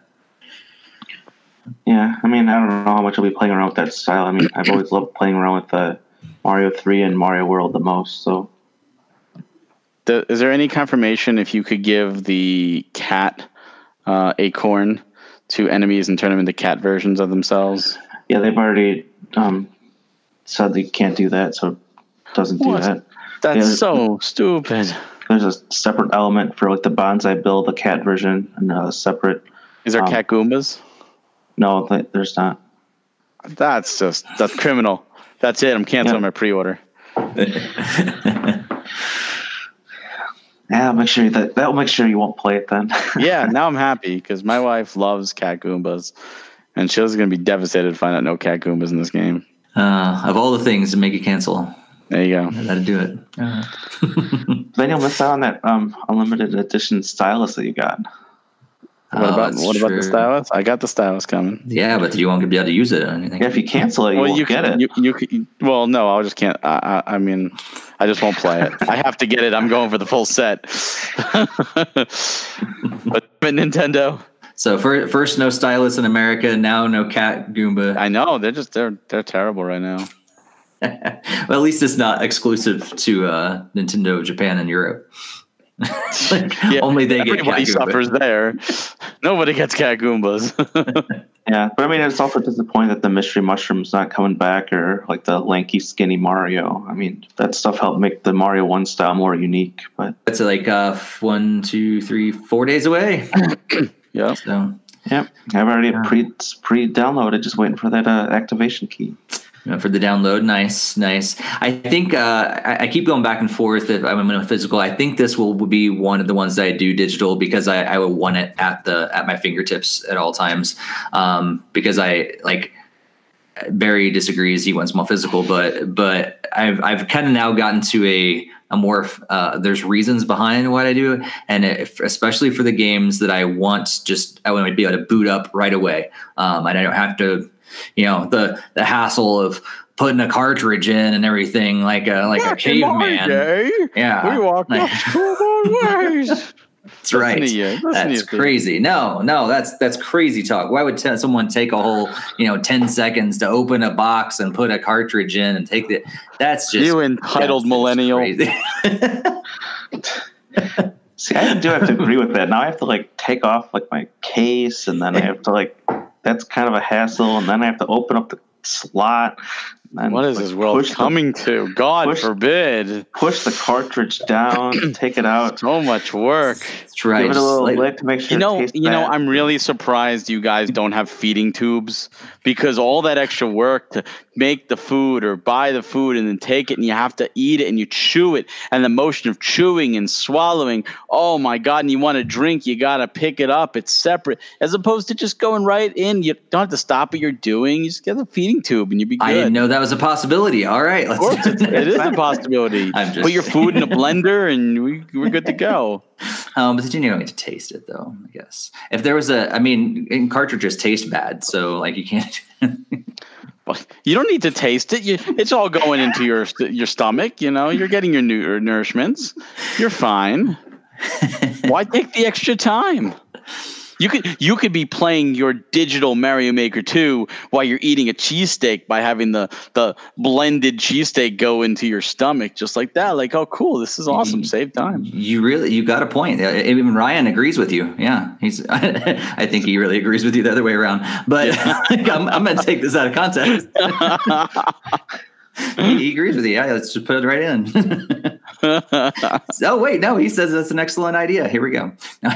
Yeah, I mean, I don't know how much I'll be playing around with that style. I mean, I've always loved playing around with Mario 3 and Mario World the most, so. Is there any confirmation if you could give the cat acorn to enemies and turn them into cat versions of themselves? Yeah, they've already said they can't do that, so it doesn't do that. That's so stupid. There's a separate element for the bonsai build, the cat version, and a separate... Is there cat Goombas? No, there's not. That's criminal. That's it. I'm canceling my pre-order. I'll make sure that'll make sure you won't play it then. Yeah, now I'm happy because my wife loves Cat Goombas, and she was going to be devastated to find out no Cat Goombas in this game. Of all the things to make you cancel, there you go. That'll do it. Then you'll miss out on that unlimited edition stylus that you got. What about the stylus? I got the stylus coming. Yeah, but you won't be able to use it or anything. Yeah, if you cancel it, you won't get it. No, I just can't. I mean, I just won't play it. I have to get it. I'm going for the full set. But Nintendo. So first, no stylus in America. Now, no Cat Goomba. I know they're terrible right now. Well, at least it's not exclusive to Nintendo Japan and Europe. Only they get Cat suffers there. Nobody gets Cat Goombas. Yeah, but I mean, it's also disappointing that the Mystery Mushroom's not coming back, or the lanky, skinny Mario. I mean, that stuff helped make the Mario 1 style more unique. But it's 1, 2, 3, 4 days away. Yeah. So. Yep. I've already pre-downloaded, just waiting for that activation key. For the download. Nice. I think I keep going back and forth if I'm in a physical. I think this will be one of the ones that I do digital because I would want it at my fingertips at all times. Because Barry disagrees, he wants more physical, but I've kind of now gotten to a more there's reasons behind what I do, and especially for the games that I want to be able to boot up right away, and I don't have to. The hassle of putting a cartridge in and everything like a caveman. Day, we walked up ways. That's right. That's crazy. No, that's crazy talk. Why would someone take a whole 10 seconds to open a box and put a cartridge in and take it? That's just you entitled millennial. Crazy. See, I do have to agree with that. Now I have to take off my case, and then I have to that's kind of a hassle, and then I have to open up the slot. What is this world coming to? God forbid. Push the cartridge down, take it out. So much work. try. Give it a little lick to make sure. You know, I'm really surprised you guys don't have feeding tubes, because all that extra work to make the food or buy the food and then take it and you have to eat it and you chew it and the motion of chewing and swallowing. Oh my God. And you want a drink, you got to pick it up. It's separate as opposed to just going right in. You don't have to stop what you're doing. You just get the feeding tube and you be good. I didn't know that was a possibility. All right. Let's do it. It is a possibility. Put your food in a blender and we're good to go. But you don't get to taste it, though, I guess. If there was cartridges taste bad, so like you can't. You don't need to taste it. It's all going into your stomach. You know, you're getting your nourishments. You're fine. Why take the extra time? You could be playing your digital Mario Maker 2 while you're eating a cheesesteak by having the blended cheesesteak go into your stomach just like that. Like, oh, cool. This is awesome. Save time. You got a point. Even Ryan agrees with you. Yeah. I think he really agrees with you the other way around. But yeah. I'm going to take this out of context. He agrees with you. Yeah, let's just put it right in. Oh, wait, no, he says that's an excellent idea. Here we go.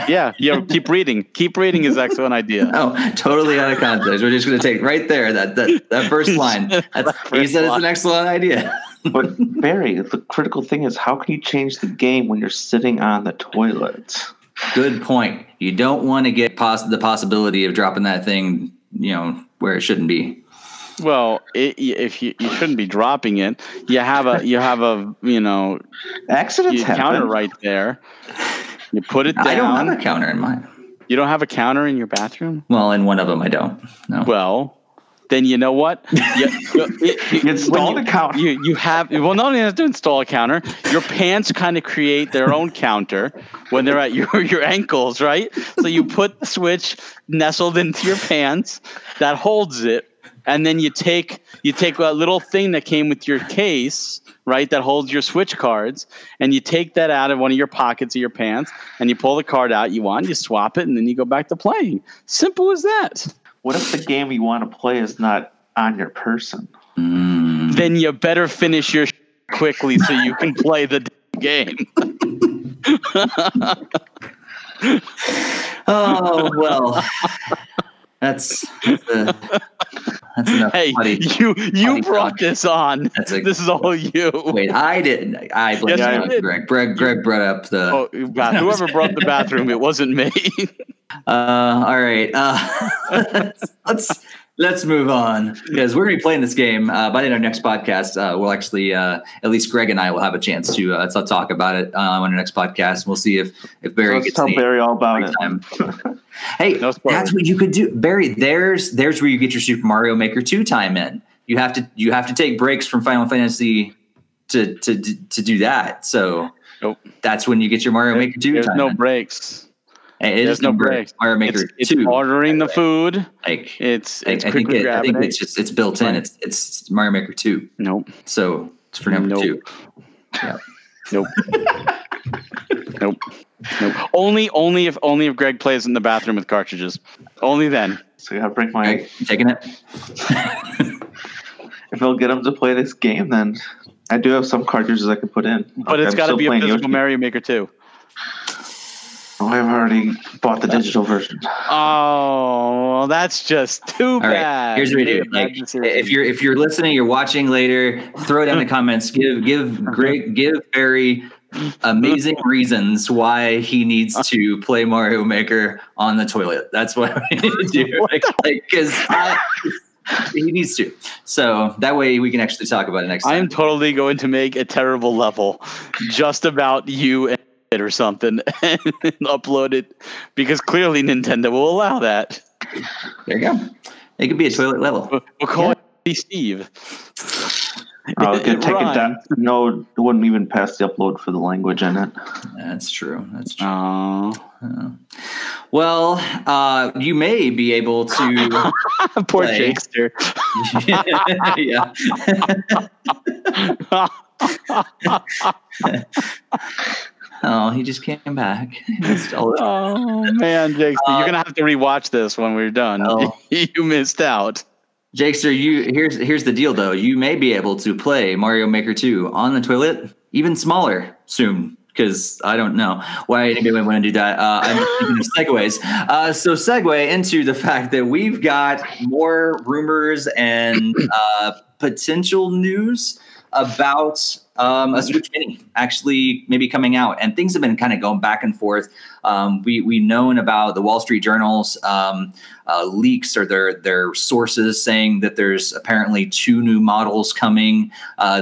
Yeah, keep reading. Keep reading is excellent idea. Oh, totally out of context. We're just going to take right there, that first line. He said it's an excellent idea. But Barry, the critical thing is, how can you change the game when you're sitting on the toilet? Good point. You don't want to get the possibility of dropping that thing, where it shouldn't be. Well, if you shouldn't be dropping it, you have a accidents happen. Counter right there. You put it down. I don't have a counter in mine. You don't have a counter in your bathroom? Well, in one of them, I don't. No. Well, then you know what? You install a counter. You have. Well, not only have to install a counter. Your pants kind of create their own counter when they're at your ankles, right? So you put the switch nestled into your pants that holds it. And then you take that little thing that came with your case, right, that holds your Switch cards, and you take that out of one of your pockets of your pants, and you pull the card out you want, you swap it, and then you go back to playing. Simple as that. What if the game you want to play is not on your person? Mm. Then you better finish your quickly so you can play the game. Oh, well. That's enough. Hey, you brought this on. This is all you. Wait, I didn't. I blame Greg. Greg brought up the. Oh, whoever brought the bathroom, it wasn't me. All right. Let's move on, because we're going to be playing this game. By the end of our next podcast, we'll actually, at least Greg and I will have a chance to talk about it on our next podcast. We'll see if Barry gets to tell Barry all about it. Hey, no, that's what you could do. Barry, there's where you get your Super Mario Maker 2 time in. You have to take breaks from Final Fantasy to do that. So That's when you get your Mario Maker 2 time in. There's no breaks. There's no break. Mario Maker 2. It's ordering the food. Like it's quickly grabbing it. I think it's just built in. It's Mario Maker 2. Nope. So it's for number two. Yeah. Nope. Only if Greg plays in the bathroom with cartridges. Only then. So you gotta break my egg. Taking it. If I'll get him to play this game, then I do have some cartridges I can put in. But it's got to be a physical Mario Maker 2. I've already bought the digital version. Oh, that's just too bad. Right. Here's what we do. Like, if you're listening, you're watching later, throw it down in the comments. Give Barry amazing reasons why he needs to play Mario Maker on the toilet. That's what we need to do. He needs to. So that way we can actually talk about it next time. I'm totally going to make a terrible level just about you and or something and upload it, because clearly Nintendo will allow that. There you go. It could be a toilet level. We'll call it Steve. Take it down. No, it wouldn't even pass the upload for the language in it. That's true. Well, you may be able to poor Shakespeare. Yeah. Oh, he just came back. Oh, man, Jakester. You're going to have to rewatch this when we're done. Oh. You missed out. Jakester, here's the deal, though. You may be able to play Mario Maker 2 on the toilet, even smaller, soon. because I don't know why anybody would want to do that. I'm thinking of segues. So segue into the fact that we've got more rumors and potential news about a Switch Mini actually maybe coming out. And things have been kind of going back and forth. We've known about the Wall Street Journal's leaks or their sources saying that there's apparently 2 new models coming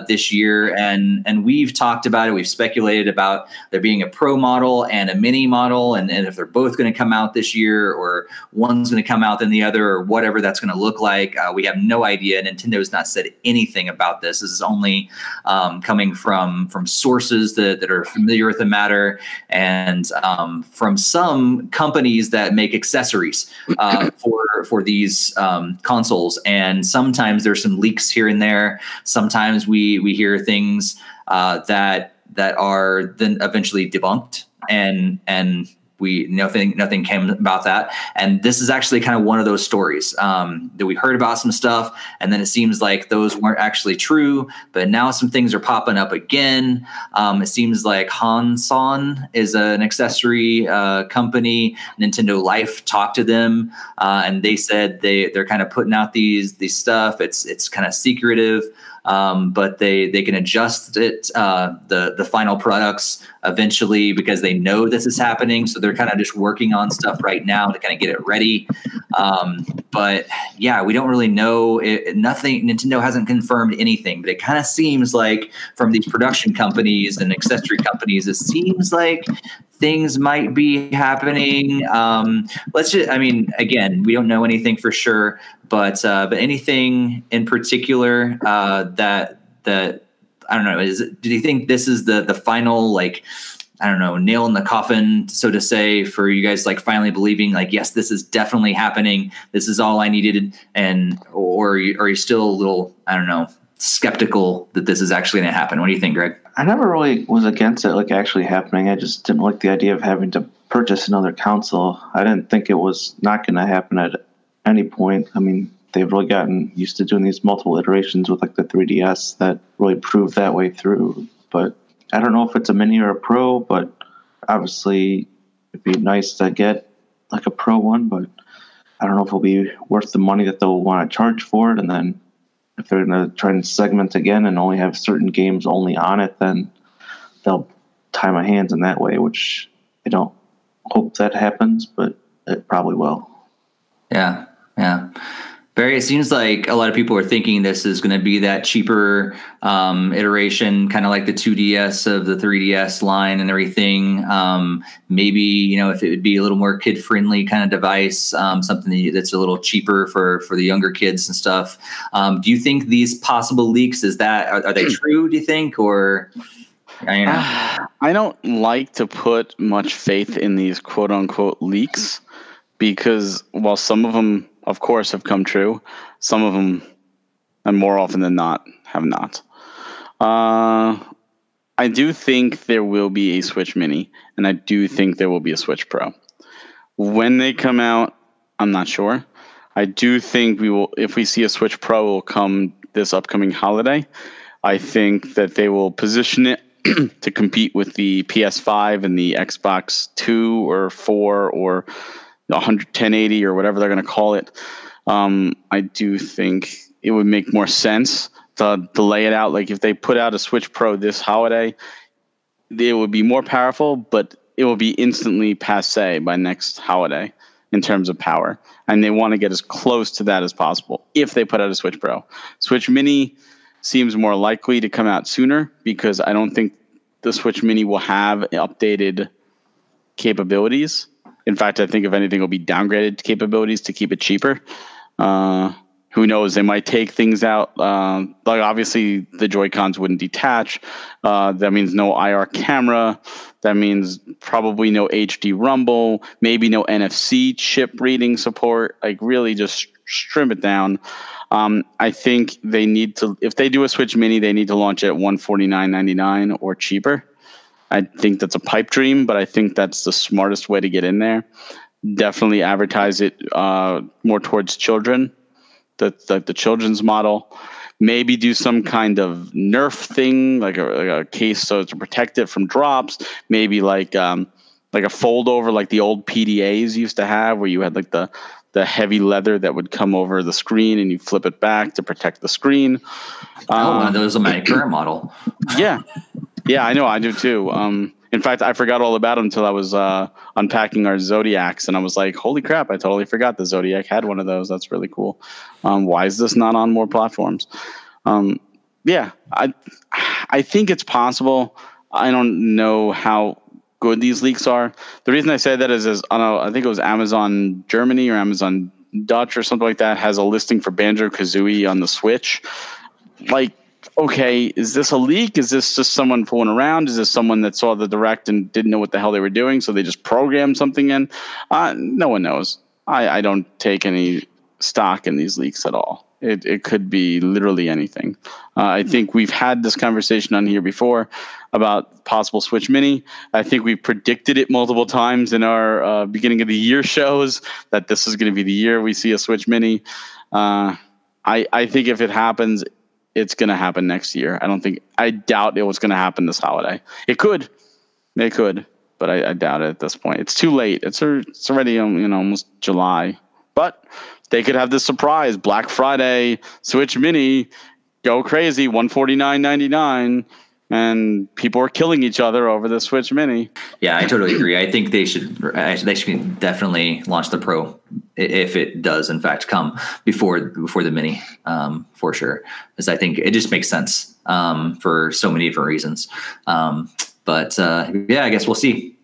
this year. And we've talked about it. We've speculated about there being a Pro model and a Mini model and if they're both going to come out this year or one's going to come out than the other or whatever that's going to look like. We have no idea. Nintendo's not said anything about this. This is only coming from sources that are familiar with the matter and from some companies that make accessories for these consoles. And sometimes there's some leaks here and there. Sometimes we hear things that are then eventually debunked and we nothing came about that. And this is actually kind of one of those stories that we heard about some stuff, and then it seems like those weren't actually true. But now some things are popping up again. It seems like Hanson is an accessory company. Nintendo Life talked to them, and they said they're kind of putting out these stuff. It's kind of secretive. But they can adjust it, the final products eventually because they know this is happening. So they're kind of just working on stuff right now to kind of get it ready. But yeah, we don't really know it. Nothing, Nintendo hasn't confirmed anything, but it kind of seems like from these production companies and accessory companies, it seems like things might be happening. Again, we don't know anything for sure, but anything in particular that I don't know. Do you think this is the final, like, I don't know, nail in the coffin, so to say, for you guys, like, finally believing, like, yes, this is definitely happening. This is all I needed, or are you still a little, I don't know, skeptical that this is actually going to happen? What do you think, Greg? I never really was against it, like, actually happening. I just didn't like the idea of having to purchase another console. I didn't think it was not going to happen at any point. I mean, they've really gotten used to doing these multiple iterations with, like, the 3DS that really proved that way through. But I don't know if it's a Mini or a Pro, but obviously it'd be nice to get, like, a Pro one, but I don't know if it'll be worth the money that they'll want to charge for it. And then if they're going to try and segment again and only have certain games only on it, then they'll tie my hands in that way, which I don't hope that happens, but it probably will. Yeah. Barry, it seems like a lot of people are thinking this is going to be that cheaper iteration, kind of like the 2DS of the 3DS line and everything. Maybe, you know, if it would be a little more kid-friendly kind of device, something that's a little cheaper for the younger kids and stuff. Do you think these possible leaks, are they true, do you think, or... I don't like to put much faith in these quote-unquote leaks because while some of them, of course, have come true, some of them, and more often than not, have not. I do think there will be a Switch Mini, and I do think there will be a Switch Pro. When they come out, I'm not sure. I do think we will, if we see a Switch Pro will come this upcoming holiday, I think that they will position it to compete with the PS5 and the Xbox 2 or 4 or 1080 or whatever they're going to call it. I do think it would make more sense to delay it out. Like if they put out a Switch Pro this holiday, it would be more powerful, but it will be instantly passe by next holiday in terms of power. And they want to get as close to that as possible if they put out a Switch Pro. Switch Mini seems more likely to come out sooner because I don't think the Switch Mini will have updated capabilities. In fact, I think if anything, it'll be downgraded capabilities to keep it cheaper. Who knows? They might take things out. Like obviously, the Joy-Cons wouldn't detach. That means no IR camera. That means probably no HD rumble. Maybe no NFC chip reading support. Like really, just trim it down. I think they need to. If they do a Switch Mini, they need to launch it at $149.99 or cheaper. I think that's a pipe dream, but I think that's the smartest way to get in there. Definitely advertise it more towards children, the children's model. maybe do some kind of nerf thing, like a case so to protect it from drops, maybe like a fold over like the old PDAs used to have, where you had like the heavy leather that would come over the screen and you flip it back to protect the screen. One of those on my current model. Yeah, I know. I do too. In fact, I forgot all about them until I was unpacking our Zodiacs, and I was like, holy crap, I totally forgot the Zodiac had one of those. That's really cool. Why is this not on more platforms? I think it's possible. I don't know how good these leaks are. The reason I say that is I think it was Amazon Germany or Amazon Dutch or something like that has a listing for Banjo-Kazooie on the Switch. Like, okay, is this a leak? Is this just someone fooling around? Is this someone that saw the direct and didn't know what the hell they were doing, so they just programmed something in? No one knows. I don't take any stock in these leaks at all. It could be literally anything. I think we've had this conversation on here before about possible Switch Mini. I think we predicted it multiple times in our beginning of the year shows that this is going to be the year we see a Switch Mini. I think if it happens, it's going to happen next year. I doubt it was going to happen this holiday. It could, but I doubt it at this point. It's too late. It's already almost July, but they could have this surprise Black Friday Switch Mini, go crazy, $149.99, and people are killing each other over the Switch Mini. Yeah, I totally agree. I think they should definitely launch the Pro if it does in fact come before the Mini, for sure. Because I think it just makes sense for so many different reasons. I guess we'll see.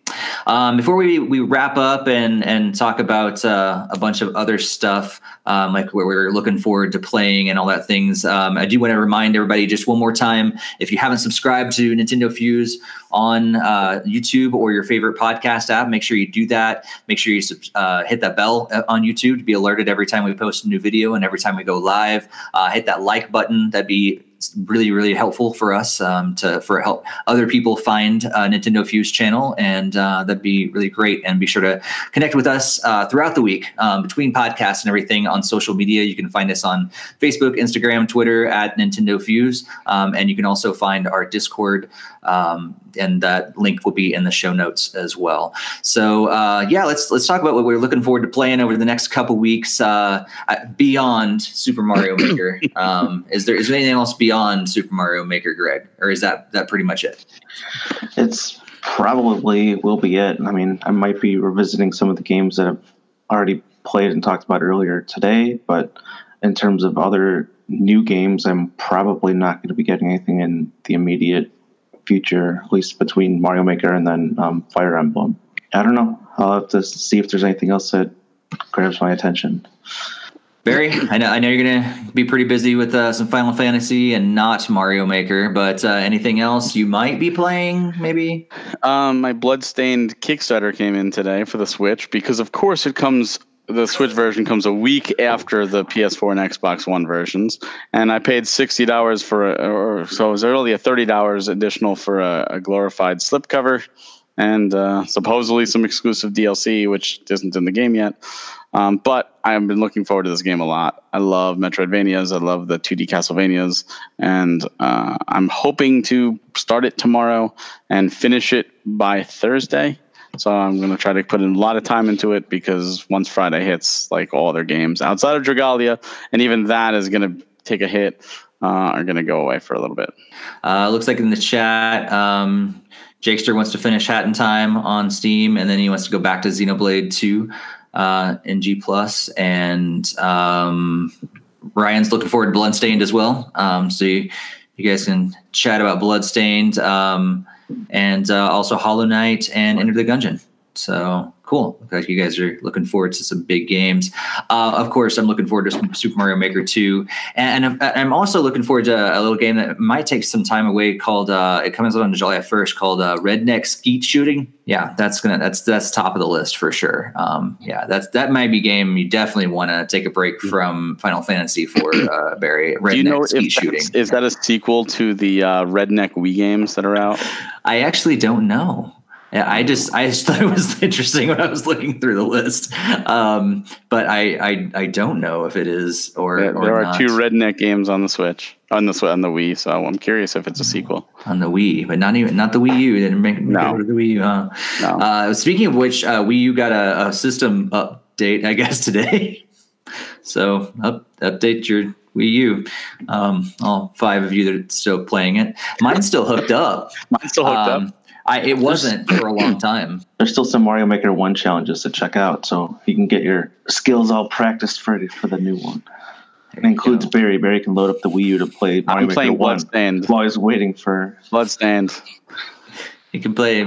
Before we wrap up and talk about a bunch of other stuff, like where we're looking forward to playing and all that things, I do want to remind everybody just one more time, if you haven't subscribed to Nintendo Fuse on YouTube or your favorite podcast app, make sure you do that. Make sure you hit that bell on YouTube to be alerted every time we post a new video and every time we go live. Hit that like button. That'd be really, really helpful for us to help other people find Nintendo Fuse channel, and that'd be really great. And be sure to connect with us throughout the week between podcasts and everything on social media. You can find us on Facebook, Instagram, Twitter at Nintendo Fuse, and you can also find our Discord, and that link will be in the show notes as well. So let's talk about what we're looking forward to playing over the next couple weeks beyond Super Mario Maker. Is there anything else beyond Super Mario Maker, Greg, or is that pretty much it? It's probably will be it. I mean, I might be revisiting some of the games that I've already played and talked about earlier today, but in terms of other new games, I'm probably not going to be getting anything in the immediate future, at least between Mario Maker and then Fire Emblem. I don't know. I'll have to see if there's anything else that grabs my attention. Barry, I know you're going to be pretty busy with some Final Fantasy and not Mario Maker, but anything else you might be playing, maybe? My Bloodstained Kickstarter came in today for the Switch, because of course the Switch version comes a week after the PS4 and Xbox One versions, and I paid $60 so it was really $30 additional for a glorified slipcover, and supposedly some exclusive DLC, which isn't in the game yet. But I've been looking forward to this game a lot. I love Metroidvanias. I love the 2D Castlevanias. And I'm hoping to start it tomorrow and finish it by Thursday. So I'm going to try to put in a lot of time into it, because once Friday hits, like all other games outside of Dragalia, and even that is going to take a hit, are going to go away for a little bit. Looks like in the chat... Jakester wants to finish Hat in Time on Steam, and then he wants to go back to Xenoblade 2 in G+. And Ryan's looking forward to Bloodstained as well. So you guys can chat about Bloodstained, and also Hollow Knight and Enter the Gungeon. So cool. Looks like you guys are looking forward to some big games. Of course, I'm looking forward to Super Mario Maker 2. And I'm also looking forward to a little game that might take some time away called, it comes out on July 1st, called Redneck Skeet Shooting. Yeah, that's top of the list for sure. That might be a game you definitely want to take a break from Final Fantasy for, Barry. Redneck Skeet Shooting. Is that a sequel to the Redneck Wii games that are out? I actually don't know. Yeah, I just thought it was interesting when I was looking through the list, but I don't know if it is or there are not. 2 redneck games on the Switch, on the Wii. So I'm curious if it's a sequel on the Wii, but not the Wii U. They didn't make no. The Wii U. No. Speaking of which, Wii U got a system update, I guess, today. So update your Wii U. All 5 of you that are still playing it. Mine's still hooked up. Up. It wasn't for a long time. There's still some Mario Maker 1 challenges to check out, so you can get your skills all practiced for the new one. It includes Barry. Barry can load up the Wii U to play Mario Maker 1. Bloodstained. While he's waiting for Bloodstained. He can play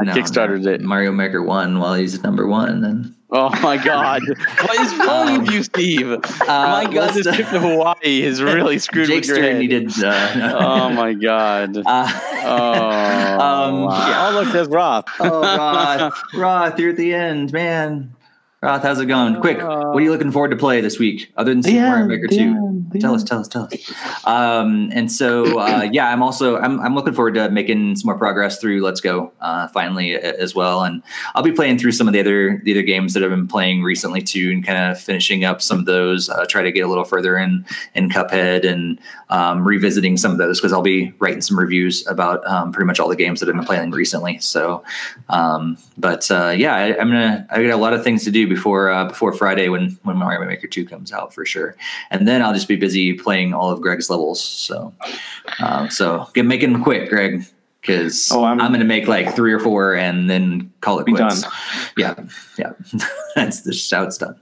Kickstarter did Mario Maker 1 while he's at number 1. And... Oh, my God. What is wrong with you, Steve? My God, this trip to Hawaii has really screwed Jake with your head. Oh, my God. Oh, look, there's Roth. Oh, Roth, you're at the end, man. Roth, how's it going? Quick, what are you looking forward to play this week other than Super Mario Maker 2? Tell us. And so, I'm also I'm looking forward to making some more progress through Let's Go finally as well. And I'll be playing through some of the other games that I've been playing recently too, and kind of finishing up some of those. Try to get a little further in Cuphead and revisiting some of those because I'll be writing some reviews about pretty much all the games that I've been playing recently. So, I got a lot of things to do before Friday when Mario Maker 2 comes out for sure, and then I'll just be busy playing all of Greg's levels. So, get making them quick, Greg, because I'm going to make like 3 or 4 and then call it quits. Done. Yeah, that's the shout's done.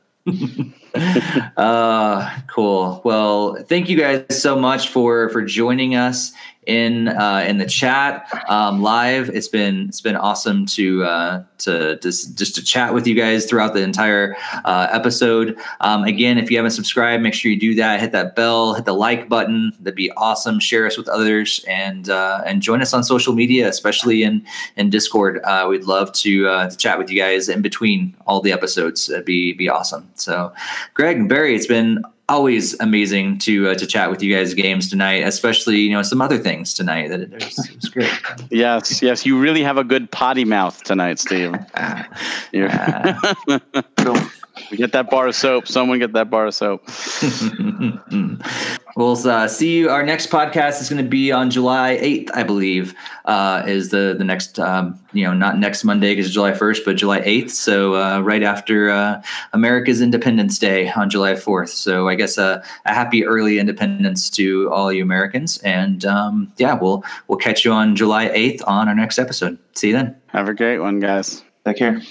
Cool. Well, thank you guys so much for joining us in the chat live. It's been awesome to chat with you guys throughout the entire episode. Again, if you haven't subscribed, make sure you do that. Hit that bell, hit the like button. That'd be awesome. Share us with others and join us on social media, especially in Discord. We'd love to chat with you guys in between all the episodes. That'd be awesome. So, Greg and Barry, it's been always amazing to chat with you guys games tonight, especially, some other things tonight that it was great. Yes. You really have a good potty mouth tonight, Steve. Get that bar of soap. Someone get that bar of soap. We'll see you. Our next podcast is going to be on July 8th, I believe, is the next, not next Monday because it's July 1st, but July 8th. So right after America's Independence Day on July 4th. So I guess a happy early independence to all you Americans. And we'll catch you on July 8th on our next episode. See you then. Have a great one, guys. Take care.